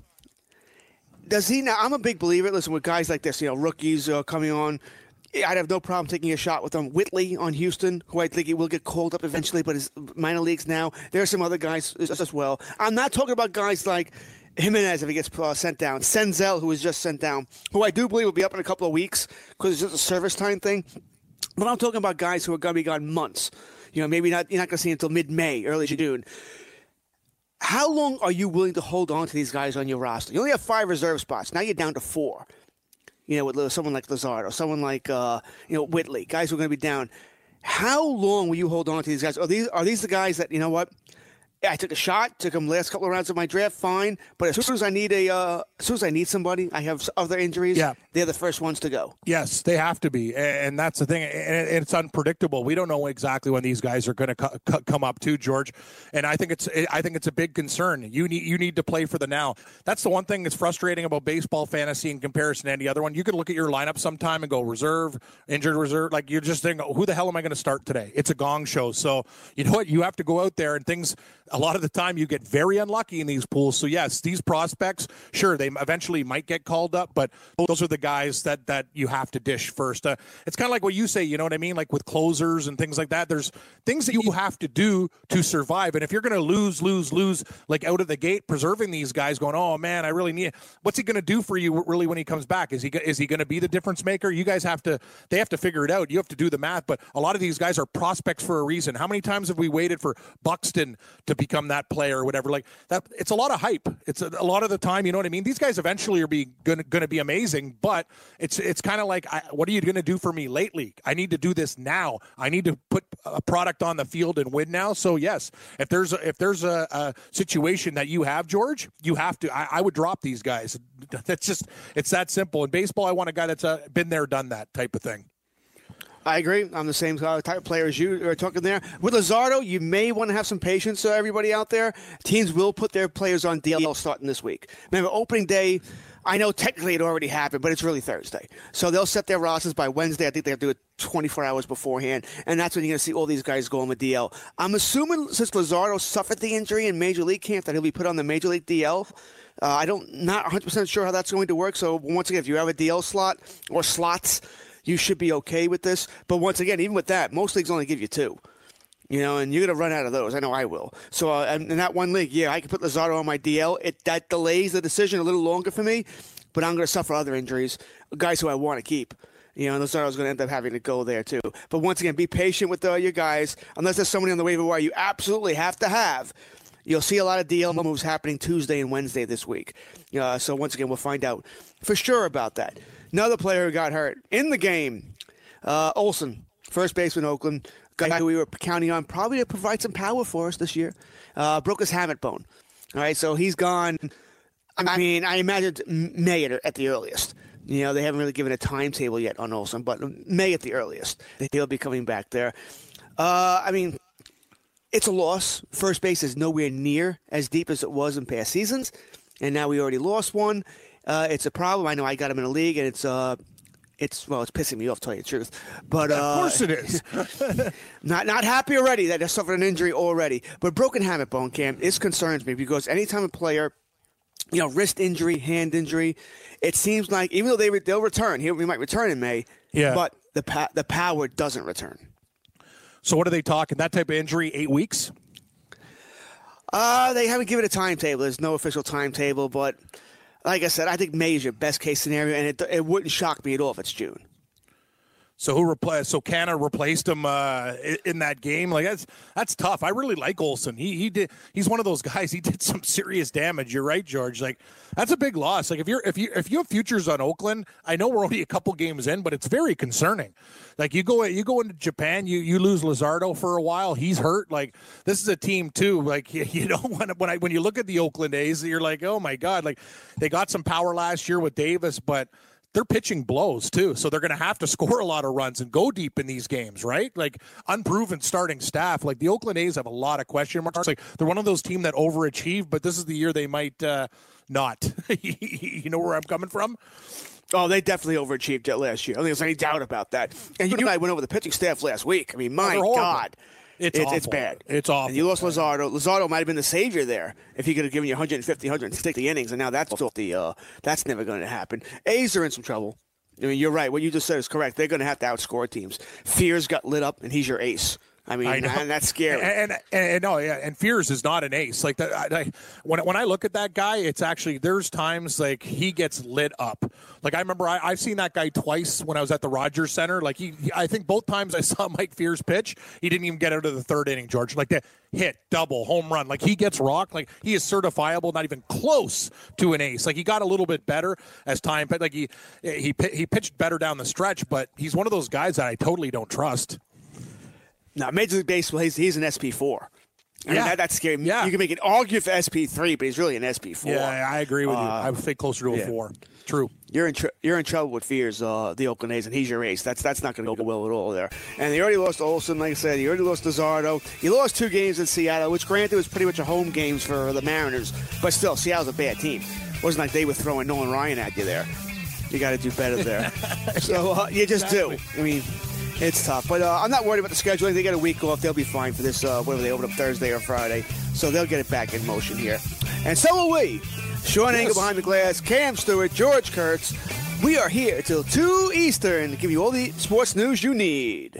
does he now? I'm a big believer. Listen, with guys like this, you know, rookies uh, coming on, I'd have no problem taking a shot with them. Whitley on Houston, who I think he will get called up eventually, but is minor leagues now. There are some other guys as well. I'm not talking about guys like Jimenez if he gets uh, sent down. Senzel, who was just sent down, who I do believe will be up in a couple of weeks because it's just a service time thing. But I'm talking about guys who are going to be gone months. You know, maybe not. You're not going to see until mid-May, early June. How long are you willing to hold on to these guys on your roster? You only have five reserve spots. Now you're down to four. You know, with someone like Lazard or someone like, uh, you know, Whitley, guys who are going to be down. How long will you hold on to these guys? Are these are these the guys that, you know what, I took a shot, took them last couple of rounds of my draft, fine. But as soon as I need a, uh, as soon as I need somebody, I have other injuries. Yeah. They're the first ones to go. Yes, they have to be, and that's the thing. And it's unpredictable. We don't know exactly when these guys are going to co- come up too, George. And I think it's, I think it's a big concern. You need, you need to play for the now. That's the one thing that's frustrating about baseball fantasy in comparison to any other one. You could look at your lineup sometime and go reserve, injured reserve. Like you're just thinking, who the hell am I going to start today? It's a gong show. So you know what? You have to go out there and things. A lot of the time you get very unlucky in these pools. So, yes, these prospects, sure, they eventually might get called up, but those are the guys that, that you have to dish first. Uh, it's kind of like what you say, you know what I mean? Like with closers and things like that, there's things that you have to do to survive. And if you're going to lose, lose, lose, like out of the gate, preserving these guys going, oh, man, I really need it. What's he going to do for you really when he comes back? Is he is he going to be the difference maker? You guys have to – they have to figure it out. You have to do the math, but a lot of these guys are prospects for a reason. How many times have we waited for Buxton to be become that player or whatever like that? It's a lot of hype. It's a, a lot of the time, you know what I mean? These guys eventually are be gonna, gonna be amazing, but it's it's kind of like, I, what are you gonna do for me lately? I need to do this now. I need to put a product on the field and win now. So yes, if there's a, if there's a, a situation that you have, George, you have to, I, I would drop these guys. That's just, it's that simple. In baseball, I want a guy that's uh, been there, done that type of thing. I agree. I'm the same type of player as you are talking there. With Luzardo, you may want to have some patience, so everybody out there. Teams will put their players on D L starting this week. Remember, opening day, I know technically it already happened, but it's really Thursday. So they'll set their rosters by Wednesday. I think they have to do it twenty-four hours beforehand, and that's when you're going to see all these guys go on the D L. I'm assuming since Luzardo suffered the injury in Major League camp that he'll be put on the Major League D L. Uh, I don't, not one hundred percent sure how that's going to work. So once again, if you have a D L slot or slots, you should be okay with this. But once again, even with that, most leagues only give you two. You know, and you're going to run out of those. I know I will. So uh, in that one league, yeah, I can put Luzardo on my D L. It, that delays the decision a little longer for me, but I'm going to suffer other injuries, guys who I want to keep. You know, and Luzardo's going to end up having to go there too. But once again, be patient with uh, your guys. Unless there's somebody on the waiver wire you absolutely have to have, you'll see a lot of D L moves happening Tuesday and Wednesday this week. Uh, so once again, we'll find out for sure about that. Another player who got hurt in the game, uh, Olsen, first baseman, Oakland, guy who we were counting on probably to provide some power for us this year, uh, broke his hammock bone. All right, so he's gone. I mean, I imagine May at the earliest. You know, they haven't really given a timetable yet on Olsen, but May at the earliest. He'll be coming back there. Uh, I mean, it's a loss. First base is nowhere near as deep as it was in past seasons, and now we already lost one. Uh, it's a problem. I know I got him in a league, and it's uh, it's well, it's pissing me off, to tell you the truth. But uh, of course it is. not not happy already that I suffered an injury already. But broken hammock bone, Cam, this concerns me because anytime a player, you know, wrist injury, hand injury, it seems like even though they re- they'll return, he we might return in May. Yeah. But the pa- the power doesn't return. So what are they talking? That type of injury, eight weeks? Uh, they haven't given a timetable. There's no official timetable, but. Like I said, I think May is your best-case scenario, and it it wouldn't shock me at all if it's June. So who replaced? So Canna replaced him uh, in that game. Like that's that's tough. I really like Olsen. He he did. He's one of those guys. He did some serious damage. You're right, George. Like that's a big loss. Like if you're if you if you have futures on Oakland, I know we're only a couple games in, but it's very concerning. Like you go you go into Japan, you you lose Luzardo for a while. He's hurt. Like this is a team too. Like you, you don't want to, when I when you look at the Oakland A's, you're like, oh my God. Like they got some power last year with Davis, but. They're pitching blows, too, so they're going to have to score a lot of runs and go deep in these games, right? Like, unproven starting staff. Like, the Oakland A's have a lot of question marks. Like, they're one of those teams that overachieve, but this is the year they might uh, not. You know where I'm coming from? Oh, they definitely overachieved that last year. I don't think there's any doubt about that. And you and I went over the pitching staff last week. I mean, my God. It's it's, it's bad. It's awful. And you lost Luzardo. Luzardo might have been the savior there if he could have given you one fifty, one sixty innings, and now that's the uh, that's never going to happen. A's are in some trouble. I mean, you're right. What you just said is correct. They're going to have to outscore teams. Fears got lit up, and he's your ace. I mean, I and that's scary. And, and, and no, yeah, and Fears is not an ace. Like that, I, I, when when I look at that guy, it's actually there's times like he gets lit up. Like I remember, I, I've seen that guy twice when I was at the Rogers Center. Like he, he, I think both times I saw Mike Fears pitch, he didn't even get out of the third inning, George. Like that hit, double, home run. Like he gets rocked. Like he is certifiable, not even close to an ace. Like he got a little bit better as time, but like he he he pitched better down the stretch. But he's one of those guys that I totally don't trust. No, Major League Baseball, he's, he's an S P four. I mean, yeah. that, that's scary. Yeah. You can make an argument for S P three, but he's really an S P four. Yeah, I agree with uh, you. I would think closer to a yeah. four. True. You're in tr- you're in trouble with Fears, uh, the Oakland A's, and he's your ace. That's that's not going to go well at all there. And they already lost to Olsen, like I said. You already lost to Zardo. You lost two games in Seattle, which granted was pretty much a home games for the Mariners. But still, Seattle's a bad team. It wasn't like they were throwing Nolan Ryan at you there. You got to do better there. so uh, you just exactly. do. I mean... It's tough, but uh, I'm not worried about the scheduling. They get a week off. They'll be fine for this, uh, whatever they open up Thursday or Friday. So they'll get it back in motion here. And so will we. Sean yes. Angle behind the glass, Cam Stewart, George Kurtz. We are here till two Eastern to give you all the sports news you need.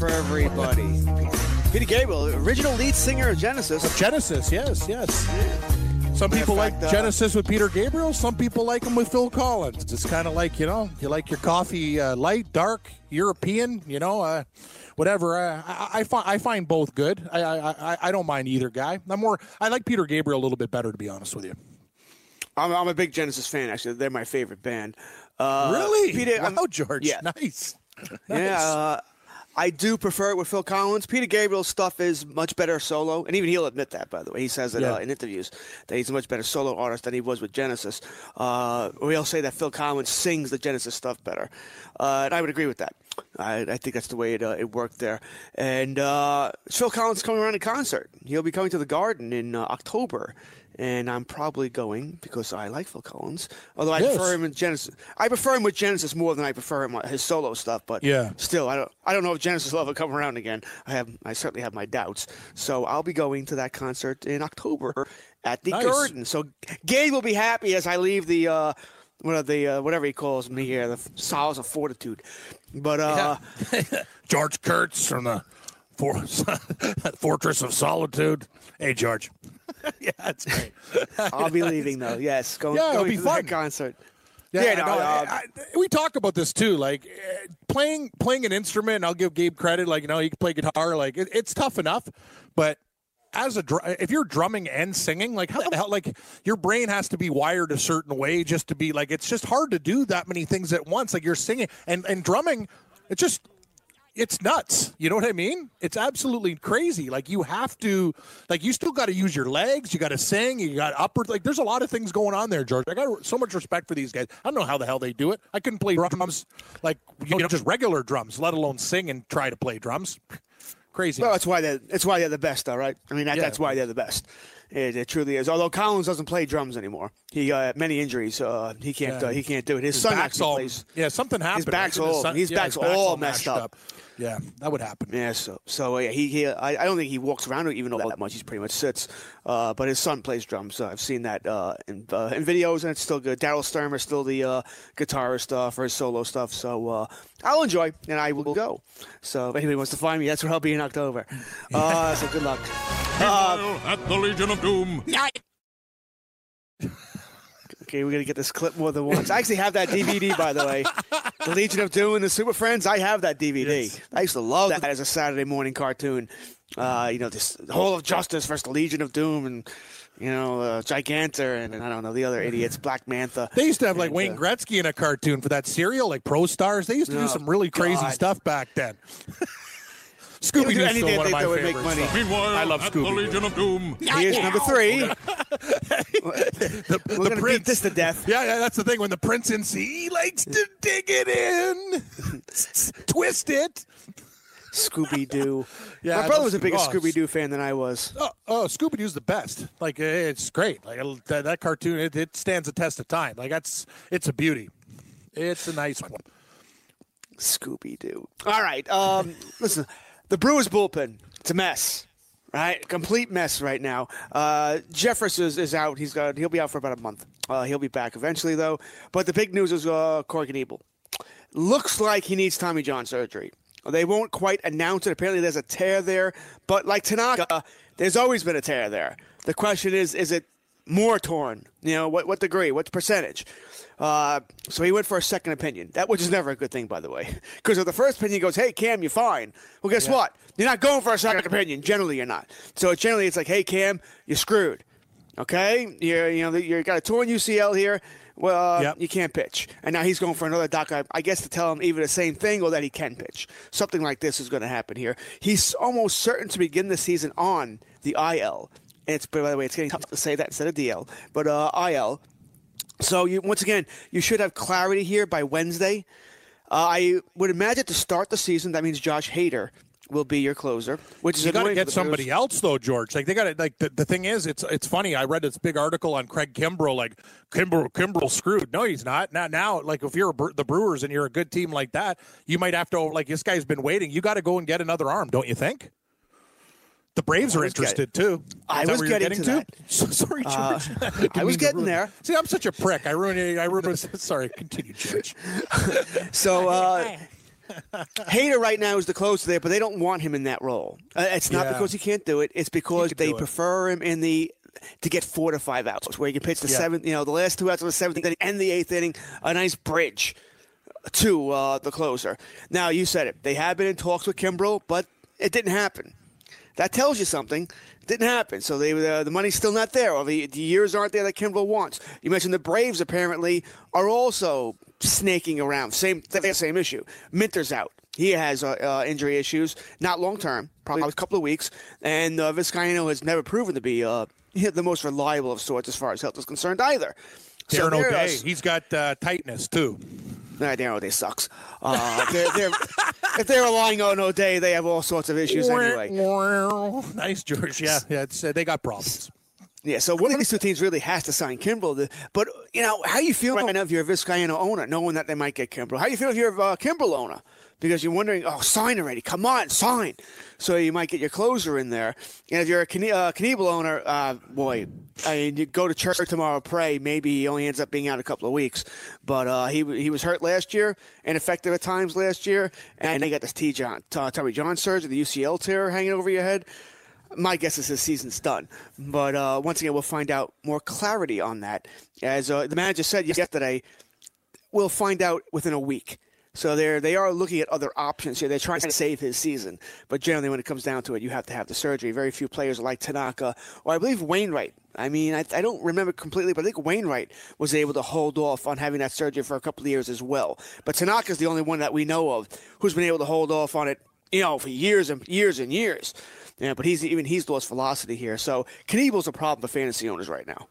Everybody. Peter Gabriel, original lead singer of Genesis. Of Genesis, yes, yes. Yeah. Some people fact, like uh, Genesis with Peter Gabriel. Some people like him with Phil Collins. It's kind of like, you know, you like your coffee uh, light, dark, European, you know, uh, whatever. Uh, I, I, fi- I find both good. I, I, I don't mind either guy. I'm more. I like Peter Gabriel a little bit better, to be honest with you. I'm, I'm a big Genesis fan, actually. They're my favorite band. Uh, really? Peter, wow, I'm, George. Yeah. Nice. nice. Yeah, uh, I do prefer it with Phil Collins. Peter Gabriel's stuff is much better solo, and even he'll admit that, by the way. He says it yeah. uh, in interviews that he's a much better solo artist than he was with Genesis. Uh, we all say that Phil Collins sings the Genesis stuff better, uh, and I would agree with that. I, I think that's the way it, uh, it worked there. And uh, Phil Collins is coming around in concert. He'll be coming to the Garden in uh, October. And I'm probably going because I like Phil Collins. Although I yes. prefer him in Genesis, I prefer him with Genesis more than I prefer him his solo stuff. But yeah. still, I don't, I don't know if Genesis will ever come around again. I have, I certainly have my doubts. So I'll be going to that concert in October at the nice. Garden. So Gabe will be happy as I leave the, uh, one of the uh, whatever he calls me here, the solace of fortitude. But uh, yeah. George Kurtz from the for- Fortress of Solitude. Hey, George. Yeah, that's great. I'll be leaving though. Yes, going, yeah, it'll going be to fun. That concert. Yeah, yeah no, no, uh, I, I, we talk about this too. Like uh, playing playing an instrument. And I'll give Gabe credit. Like you know, he can play guitar. Like it, it's tough enough, but as a dr- if you're drumming and singing, like how the hell? Like your brain has to be wired a certain way just to be like. It's just hard to do that many things at once. Like you're singing and and drumming. It's just. It's nuts. You know what I mean? It's absolutely crazy. Like you have to, like you still got to use your legs. You got to sing. You got upward. Like there's a lot of things going on there, George. I got so much respect for these guys. I don't know how the hell they do it. I couldn't play drums, like you know, just regular drums, let alone sing and try to play drums. Crazy. Well, that's why they're, that's why they're the best, though, right? I mean, that, yeah. that's why they're the best. It, it truly is. Although Collins doesn't play drums anymore, he uh, many injuries. Uh, he can't. Yeah. Uh, he can't do it. His, his son actually all, plays. Yeah, something happened. His back's all. His, son, his yeah, back's his back's all, all messed up. up. Yeah, that would happen. Yeah, so so yeah, he, he I, I don't think he walks around even all that much. He's pretty much sits. Uh, but his son plays drums. So I've seen that uh, in uh, in videos, and it's still good. Daryl Sturmer's still the uh, guitarist uh, for his solo stuff. So uh, I'll enjoy, and I will go. So if anybody wants to find me, that's where I'll be in October. Uh, so good luck. Uh, at the Legion of Doom. Okay, we're going to get this clip more than once. I actually have that D V D, by the way. The Legion of Doom and the Super Friends, I have that D V D. Yes. I used to love that as a Saturday morning cartoon. Uh, you know, this Hall of Justice versus the Legion of Doom and, you know, uh, Gigantor and, and, I don't know, the other idiots, Black Mantha. They used to have, like, and, Wayne uh, Gretzky in a cartoon for that cereal, like Pro Stars. They used to oh, do some really crazy God. stuff back then. Scooby-Doo's still one of my favorites. Meanwhile, I love Scooby-Doo. Here's number three. the, We're going to beat this to death. Yeah, yeah, that's the thing. When the prince in sea, he likes to dig it in. Twist it. Scooby-Doo. Yeah, my brother was a bigger oh, Scooby-Doo fan than I was. Oh, oh Scooby-Doo's the best. Like, it's great. Like that, that cartoon, it, it stands the test of time. Like, that's it's a beauty. It's a nice one. Scooby-Doo. All right. Um, listen. The Brewers bullpen, it's a mess, right? Complete mess right now. Uh, Jeffress is, is out. He's got, he'll be out for about a month. Uh, he'll be back eventually, though. But the big news is uh, Corey Knebel. Looks like he needs Tommy John surgery. They won't quite announce it. Apparently there's a tear there. But like Tanaka, there's always been a tear there. The question is, is it more torn? You know, what, what degree? What percentage? Uh, so he went for a second opinion, that which is never a good thing, by the way, because if the first opinion goes, hey, Cam, you're fine. Well, guess yeah. what? You're not going for a second opinion. Generally, you're not. So generally, it's like, hey, Cam, you're screwed. Okay, you're you know you got a torn U C L here. Well, yep. you can't pitch. And now he's going for another doctor, I guess, to tell him either the same thing or that he can pitch. Something like this is going to happen here. He's almost certain to begin the season on the I L. And it's by the way, it's getting tough to say that instead of D L, but uh, I L. So, you, once again, you should have clarity here by Wednesday. Uh, I would imagine to start the season, that means Josh Hader will be your closer. Which is you got to get somebody Brewers. else, though, George. Like they got to like the, the thing is, it's it's funny. I read this big article on Craig Kimbrell, like Kimbrell Kimbrell's screwed. No, he's not. Now, now, like if you're a, the Brewers and you're a good team like that, you might have to like this guy's been waiting. You got to go and get another arm, don't you think? The Braves are interested, too. I was getting to that. Sorry, George. I was getting there. See, I'm such a prick. I ruined it. Sorry, continue, George. So, uh, Hader right now is the closer there, but they don't want him in that role. Uh, it's not yeah. because he can't do it. It's because they prefer him in the to get four to five outs, where he can pitch the yeah. seventh, you know, the last two outs of the seventh inning and the eighth inning, a nice bridge to uh, the closer. Now, you said it. They have been in talks with Kimbrell, but it didn't happen. That tells you something. It didn't happen. So they, uh, the money's still not there, or the, the years aren't there that Kimbrell wants. You mentioned the Braves apparently are also snaking around. Same same issue. Minter's out. He has uh, uh, injury issues, not long-term, probably a couple of weeks. And uh, Vizcaino has never proven to be uh, the most reliable of sorts as far as health is concerned either. Darren so O'Day, is, he's got uh, tightness too. Nah, Darren O'Day sucks. Uh, they're, they're, if they're relying on O'Day, they have all sorts of issues anyway. Nice, George. Yeah, yeah it's, uh, they got problems. Yeah, so one of these two teams really has to sign Kimbrell. To, but, you know, how do you feel right now if you're a Vizcaino owner, knowing that they might get Kimbrell? How do you feel if you're a uh, Kimbrell owner? Because you're wondering, oh, sign already. Come on, sign. So you might get your closer in there. And if you're a Knie- uh, Knebel owner, uh, boy, I mean, you go to church tomorrow, pray. Maybe he only ends up being out a couple of weeks. But uh, he he was hurt last year, ineffective at times last year. And they got this T. John, uh, Tommy John surgery, the U C L tear hanging over your head. My guess is his season's done. But uh, once again, we'll find out more clarity on that. As uh, the manager said yesterday, we'll find out within a week. So they're, they are looking at other options here. They're trying to save his season. But generally, when it comes down to it, you have to have the surgery. Very few players like Tanaka or I believe Wainwright. I mean, I, I don't remember completely, but I think Wainwright was able to hold off on having that surgery for a couple of years as well. But Tanaka's the only one that we know of who's been able to hold off on it, you know, for years and years and years. Yeah, but he's even he's lost velocity here. So Knebel's a problem for fantasy owners right now.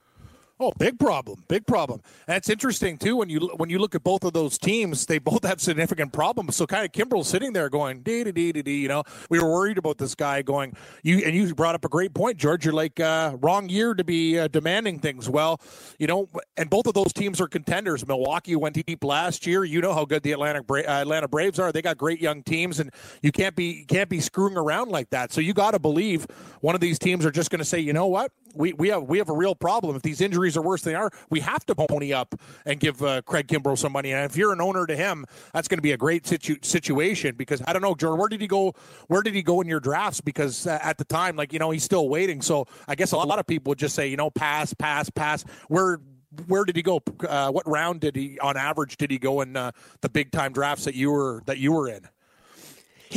Oh, big problem, big problem. That's interesting, too, when you when you look at both of those teams, they both have significant problems. So kind of Kimbrell's sitting there going, dee-dee-dee-dee-dee, you know. We were worried about this guy going, you and you brought up a great point, George. You're like, uh, wrong year to be uh, demanding things. Well, you know, and both of those teams are contenders. Milwaukee went deep last year. You know how good the Atlanta, Bra- Atlanta Braves are. They got great young teams, and you can't be, can't be screwing around like that. So you got to believe one of these teams are just going to say, you know what? We we have we have a real problem. If these injuries are worse than they are, we have to pony up and give uh, Craig Kimbrell some money. And if you're an owner to him, that's going to be a great situ- situation because I don't know, Jordan, where did he go? Where did he go in your drafts? Because uh, at the time, like you know, he's still waiting. So I guess a lot of people would just say, you know, pass, pass, pass. Where where did he go? Uh, what round did he, on average, did he go in uh, the big time drafts that you were that you were in?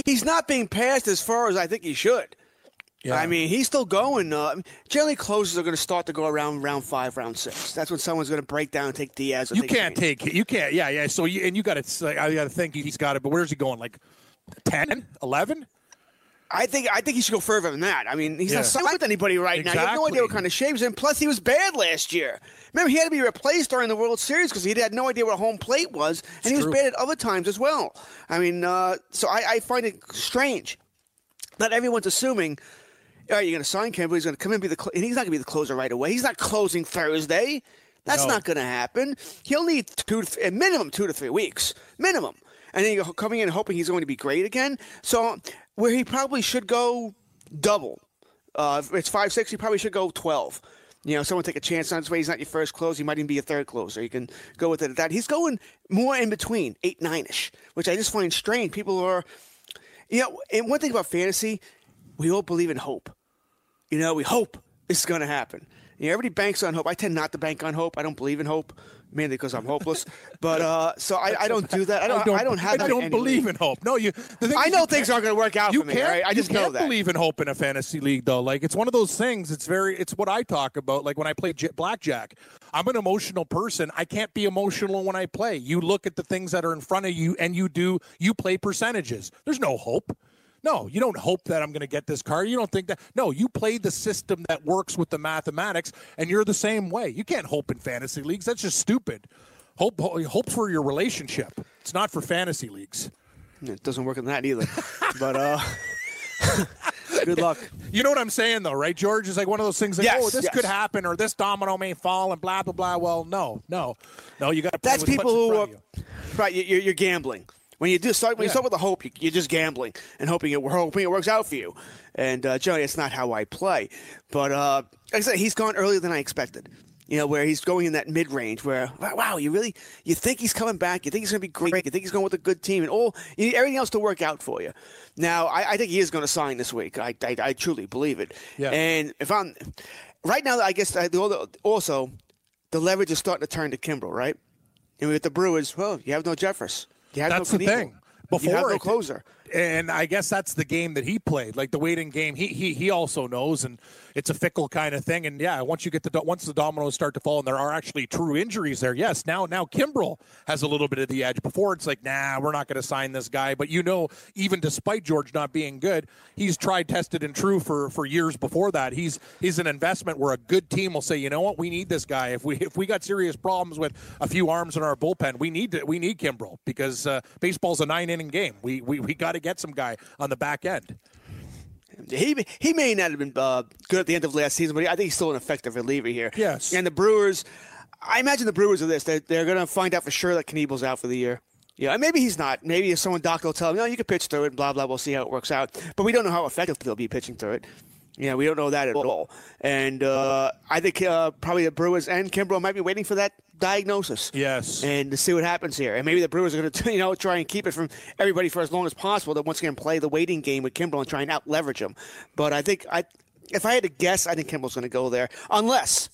He's not being passed as far as I think he should. Yeah. I mean, he's still going. Uh, generally, closers are going to start to go around round five, round six. That's when someone's going to break down and take Diaz. Or you take can't Green. take you can't. Yeah, yeah. So you, and you got to. I got to think he's got it. But where's he going? Like ten, eleven? I think I think he should go further than that. I mean, he's yeah. not signed with anybody right exactly. now. You have no idea what kind of shape he's in. Plus, he was bad last year. Remember, he had to be replaced during the World Series because he had no idea what home plate was, and it's he was true. bad at other times as well. I mean, uh, so I, I find it strange that everyone's assuming. All right, you're going to sign Kimbrell. He's going to come in and be the cl- – and he's not going to be the closer right away. He's not closing Thursday. That's no. not going to happen. He'll need two to th- minimum two to three weeks, minimum. And then you're coming in hoping he's going to be great again. So where he probably should go double. Uh, if it's five six, he probably should go twelve. You know, someone take a chance on his way. He's not your first close. He might even be a third closer. You can go with it at that. He's going more in between, eight nine-ish, which I just find strange. People are – you know, and one thing about fantasy, we all believe in hope. You know, we hope this is going to happen. You know, everybody banks on hope. I tend not to bank on hope. I don't believe in hope, mainly because I'm hopeless. But uh, so I, I don't do that. I don't. I don't, I don't have. I that don't in believe way. in hope. No, you. The thing I know you things aren't going to work out for me. Right? I just you can't know that. Believe in hope in a fantasy league, though. Like it's one of those things. It's very. It's what I talk about. Like when I play blackjack, I'm an emotional person. I can't be emotional when I play. You look at the things that are in front of you, and you do. You play percentages. There's no hope. No, you don't hope that I'm going to get this card. You don't think that. No, you play the system that works with the mathematics, and you're the same way. You can't hope in fantasy leagues. That's just stupid. Hope hope for your relationship. It's not for fantasy leagues. It doesn't work on that either. But uh, good luck. You know what I'm saying, though, right, George? It's like one of those things like, yes, oh, this yes. could happen, or this domino may fall, and blah, blah, blah. Well, no, no. No, you got to play That's with people who are you. Right, you're, you're gambling. When you do start, when yeah. you start with a hope, you're just gambling and hoping it hoping it works out for you. And uh, generally, it's not how I play. But uh, like I said, he's gone earlier than I expected. You know, where he's going in that mid range, where wow, you really you think he's coming back, you think he's going to be great, you think he's going with a good team, and all you need everything else to work out for you. Now, I, I think he is going to sign this week. I, I I truly believe it. Yeah. And if I'm right now, I guess I, also the leverage is starting to turn to Kimbrell, right? And with the Brewers, well, you have no Jeffers. That's no the thing. Before you have no closer. And I guess that's the game that he played, like the waiting game. He he he also knows, and it's a fickle kind of thing. And yeah, once you get the once the dominoes start to fall, and there are actually true injuries there. Yes, now now Kimbrell has a little bit of the edge. Before it's like, nah, we're not going to sign this guy. But you know, even despite George not being good, he's tried, tested, and true for for years before that. He's he's an investment where a good team will say, you know what, we need this guy. If we if we got serious problems with a few arms in our bullpen, we need to, we need Kimbrell because uh, baseball's a nine inning game. We we we got to get some guy on the back end. He he may not have been uh, good at the end of last season, but I think he's still an effective reliever here. Yes. And the Brewers, I imagine the Brewers are this. They're, they're going to find out for sure that Kniebel's out for the year. Yeah, and maybe he's not. Maybe if someone, Doc will tell him, no, you can pitch through it, blah, blah, we'll see how it works out. But we don't know how effective they'll be pitching through it. Yeah, we don't know that at all. And uh, I think uh, probably the Brewers and Kimbrell might be waiting for that diagnosis. Yes. And to see what happens here. And maybe the Brewers are going to, you know, try and keep it from everybody for as long as possible. That once again play the waiting game with Kimbrell and try and out-leverage him. But I think I, if I had to guess, I think Kimbrell's going to go there. Unless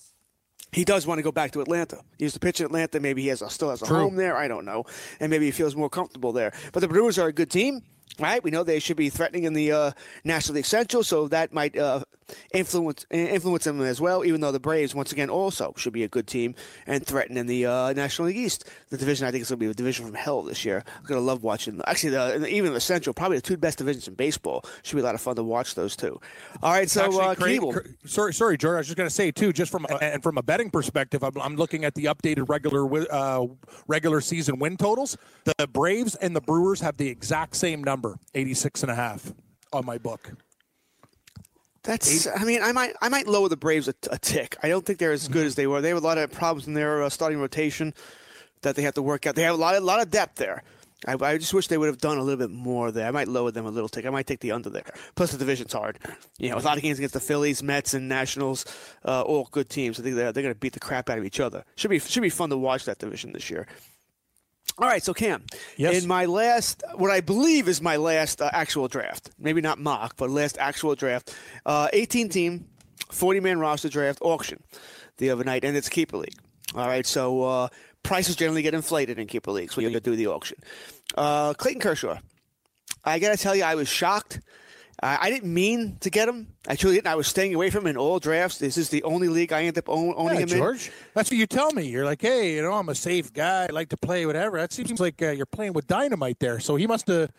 he does want to go back to Atlanta. He used to pitch in Atlanta. Maybe he has a, still has a True. home there. I don't know. And maybe he feels more comfortable there. But the Brewers are a good team. Right, we know they should be threatening in the uh, National League Central, so that might uh, influence influence them as well, even though the Braves, once again, also should be a good team and threaten in the uh, National League East. The division, I think, is going to be a division from hell this year. I'm going to love watching. Actually, the, even the Central, probably the two best divisions in baseball. Should be a lot of fun to watch those two. All right, so uh, Keeble. Sorry, sorry, George. I was just going to say, too, just from a, and from a betting perspective, I'm, I'm looking at the updated regular uh, regular season win totals. The Braves and the Brewers have the exact same number, eighty-six and a half on my book. That's. I mean, I might I might lower the Braves a, a tick. I don't think they're as good as they were. They have a lot of problems in their uh, starting rotation that they have to work out. They have a lot, a lot of depth there. I, I just wish they would have done a little bit more there. I might lower them a little tick. I might take the under there. Plus, the division's hard. You know, a lot of games against the Phillies, Mets, and Nationals, uh, all good teams. I think they're, they're going to beat the crap out of each other. Should be should be fun to watch that division this year. All right, so Cam, yes. In my last, what I believe is my last uh, actual draft, maybe not mock, but last actual draft, uh, eighteen-team, forty-man roster draft auction the other night, and it's Keeper League. All right, so uh, prices generally get inflated in Keeper League, so you're going to do the auction. Uh, Clayton Kershaw, I got to tell you, I was shocked. I, I didn't mean to get him. I truly didn't. I was staying away from him in all drafts. This is the only league I end up own, owning yeah, him George, in. That's what you tell me. You're like, hey, you know, I'm a safe guy. I like to play whatever. That seems like uh, you're playing with dynamite there. So he must have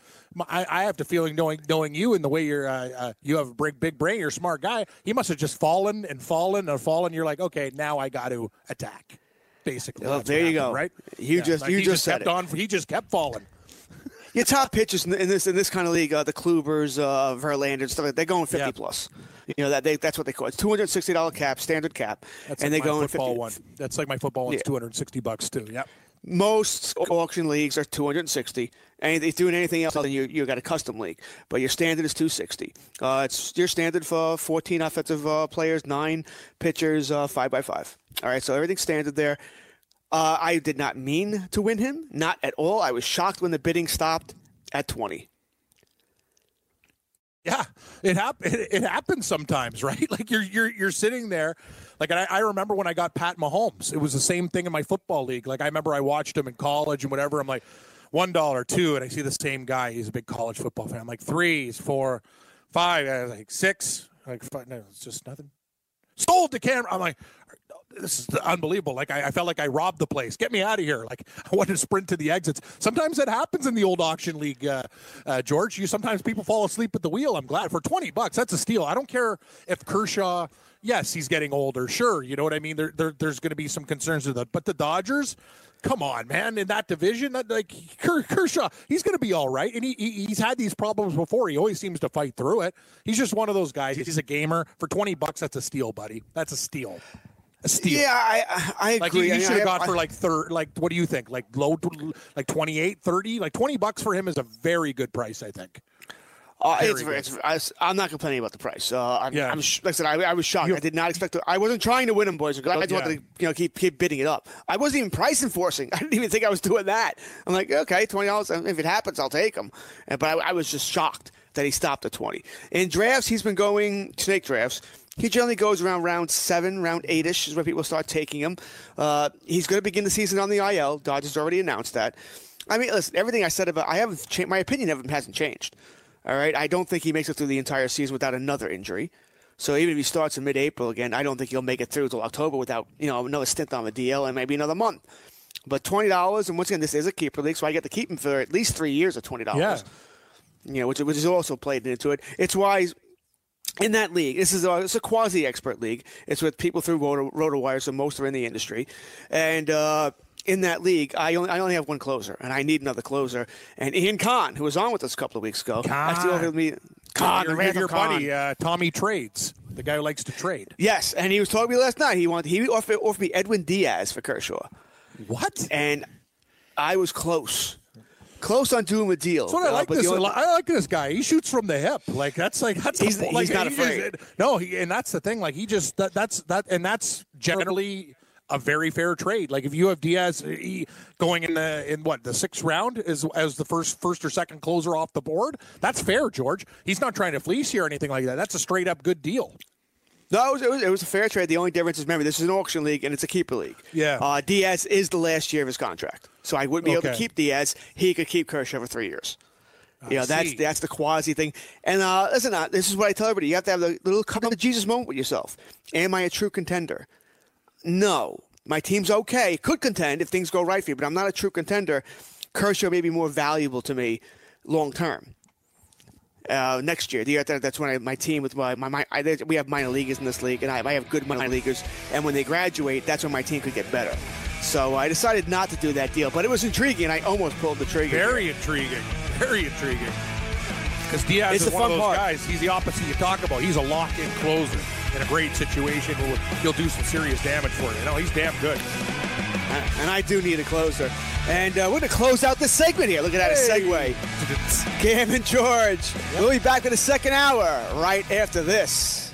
I, I have the feeling, knowing knowing you and the way you're, uh, uh, you have a big, big brain, you're a smart guy. He must have just fallen and fallen and fallen. You're like, okay, now I got to attack, basically. Oh, there you happened, go. Right? You yeah, just like you just, just said kept it. On, he just kept falling. Your top pitchers in this in this kind of league, uh, the Klubers, uh, Verlander, stuff like that, they're going fifty yeah. plus. You know that they, that's what they call it. Two hundred sixty dollar cap, standard cap, that's and like they go in fifty. One. That's like my football one's yeah. two hundred sixty bucks too. Yep. Most auction leagues are two hundred sixty, and if you're doing anything else, then you you got a custom league. But your standard is two sixty. Uh, it's your standard for fourteen offensive uh, players, nine pitchers, uh, five by five. All right, so everything's standard there. Uh, I did not mean to win him, not at all. I was shocked when the bidding stopped at twenty. Yeah, it hap- it, it happens sometimes, right? Like you're you're you're sitting there, like I, I remember when I got Pat Mahomes, it was the same thing in my football league. Like I remember I watched him in college and whatever. I'm like one dollar, two, and I see the same guy. He's a big college football fan. I'm like three, he's four, five, I was like six, like five, no, it's just nothing. Sold the camera. I'm like, this is unbelievable. Like, I, I felt like I robbed the place. Get me out of here. Like, I wanted to sprint to the exits. Sometimes that happens in the old auction league, uh, uh, George. You sometimes people fall asleep at the wheel. I'm glad. For twenty bucks, that's a steal. I don't care if Kershaw, yes, he's getting older. Sure, you know what I mean? There, there There's going to be some concerns with that. But the Dodgers, come on, man. In that division, that, like Kershaw, he's going to be all right. And he, he he's had these problems before. He always seems to fight through it. He's just one of those guys. He's a gamer. For twenty bucks, that's a steal, buddy. That's a steal. A steal. Yeah, I I agree. Like he, he I, should have gone for like third. Like, what do you think? Like low, like twenty-eight, thirty, like twenty bucks for him is a very good price, I think. Uh, it's, it's, I, I'm not complaining about the price. Uh, I'm, yeah. I'm, like I said, I, I was shocked. You're, I did not expect to. I wasn't trying to win them, boys. Because I just yeah. wanted to, you know, keep keep bidding it up. I wasn't even price enforcing. I didn't even think I was doing that. I'm like, okay, twenty dollars. If it happens, I'll take them. And, but I, I was just shocked that he stopped at twenty. In drafts, he's been going snake drafts. He generally goes around round seven, round eight-ish is where people start taking him. Uh, he's going to begin the season on the I L. Dodgers already announced that. I mean, listen, everything I said about I haven't changed. My opinion of him hasn't changed. All right, I don't think he makes it through the entire season without another injury. So even if he starts in mid-April again, I don't think he'll make it through until October without, you know, another stint on the D L and maybe another month. But twenty dollars, and once again, this is a keeper league, so I get to keep him for at least three years at twenty dollars. Yeah. You know, which which is also played into it. It's why in that league, this is a, it's a quasi-expert league. It's with people through roto, RotoWire, so most are in the industry. And uh, in that league, I only, I only have one closer, and I need another closer. And Ian Kahn, who was on with us a couple of weeks ago, Kahn. I still have me. Kahn, your, your, your Kahn. buddy, uh, Tommy Trades, the guy who likes to trade. Yes, and he was talking to me last night. He wanted he offered, offered me Edwin Diaz for Kershaw. What? And I was close. Close on doing a deal. That's what I like uh, this. Only, I like this guy. He shoots from the hip. Like that's like that's he's, the, like, he's not he afraid. Just, no, he, and that's the thing. Like he just that, that's that, and that's generally a very fair trade. Like if you have Diaz he, going in the in what the sixth round as as the first first or second closer off the board, that's fair, George. He's not trying to fleece you or anything like that. That's a straight up good deal. No, it was, it was, it was a fair trade. The only difference is, remember, this is an auction league and it's a keeper league. Yeah. Uh, Diaz is the last year of his contract, so I wouldn't be okay. able to keep Diaz. He could keep Kershaw for three years. I you know, see. that's that's the quasi thing. And uh, listen, uh, this is what I tell everybody. You have to have a little come to Jesus moment with yourself. Am I a true contender? No. My team's okay. Could contend if things go right for you, but I'm not a true contender. Kershaw may be more valuable to me long term. Uh, next year, the year after, that's when I, my team with my my, my I, we have minor leaguers in this league, and I, I have good minor leaguers. And when they graduate, that's when my team could get better. So I decided not to do that deal, but it was intriguing. And I almost pulled the trigger. Very intriguing, very intriguing. Because Diaz it's is one of those part. guys. He's the opposite you talk about. He's a lock-in closer in a great situation. Where he'll do some serious damage for you. No, he's damn good. And I do need a closer. And uh, we're going to close out this segment here. Look at that, hey. A segue. Cam and George. Yep. We'll be back in the second hour right after this.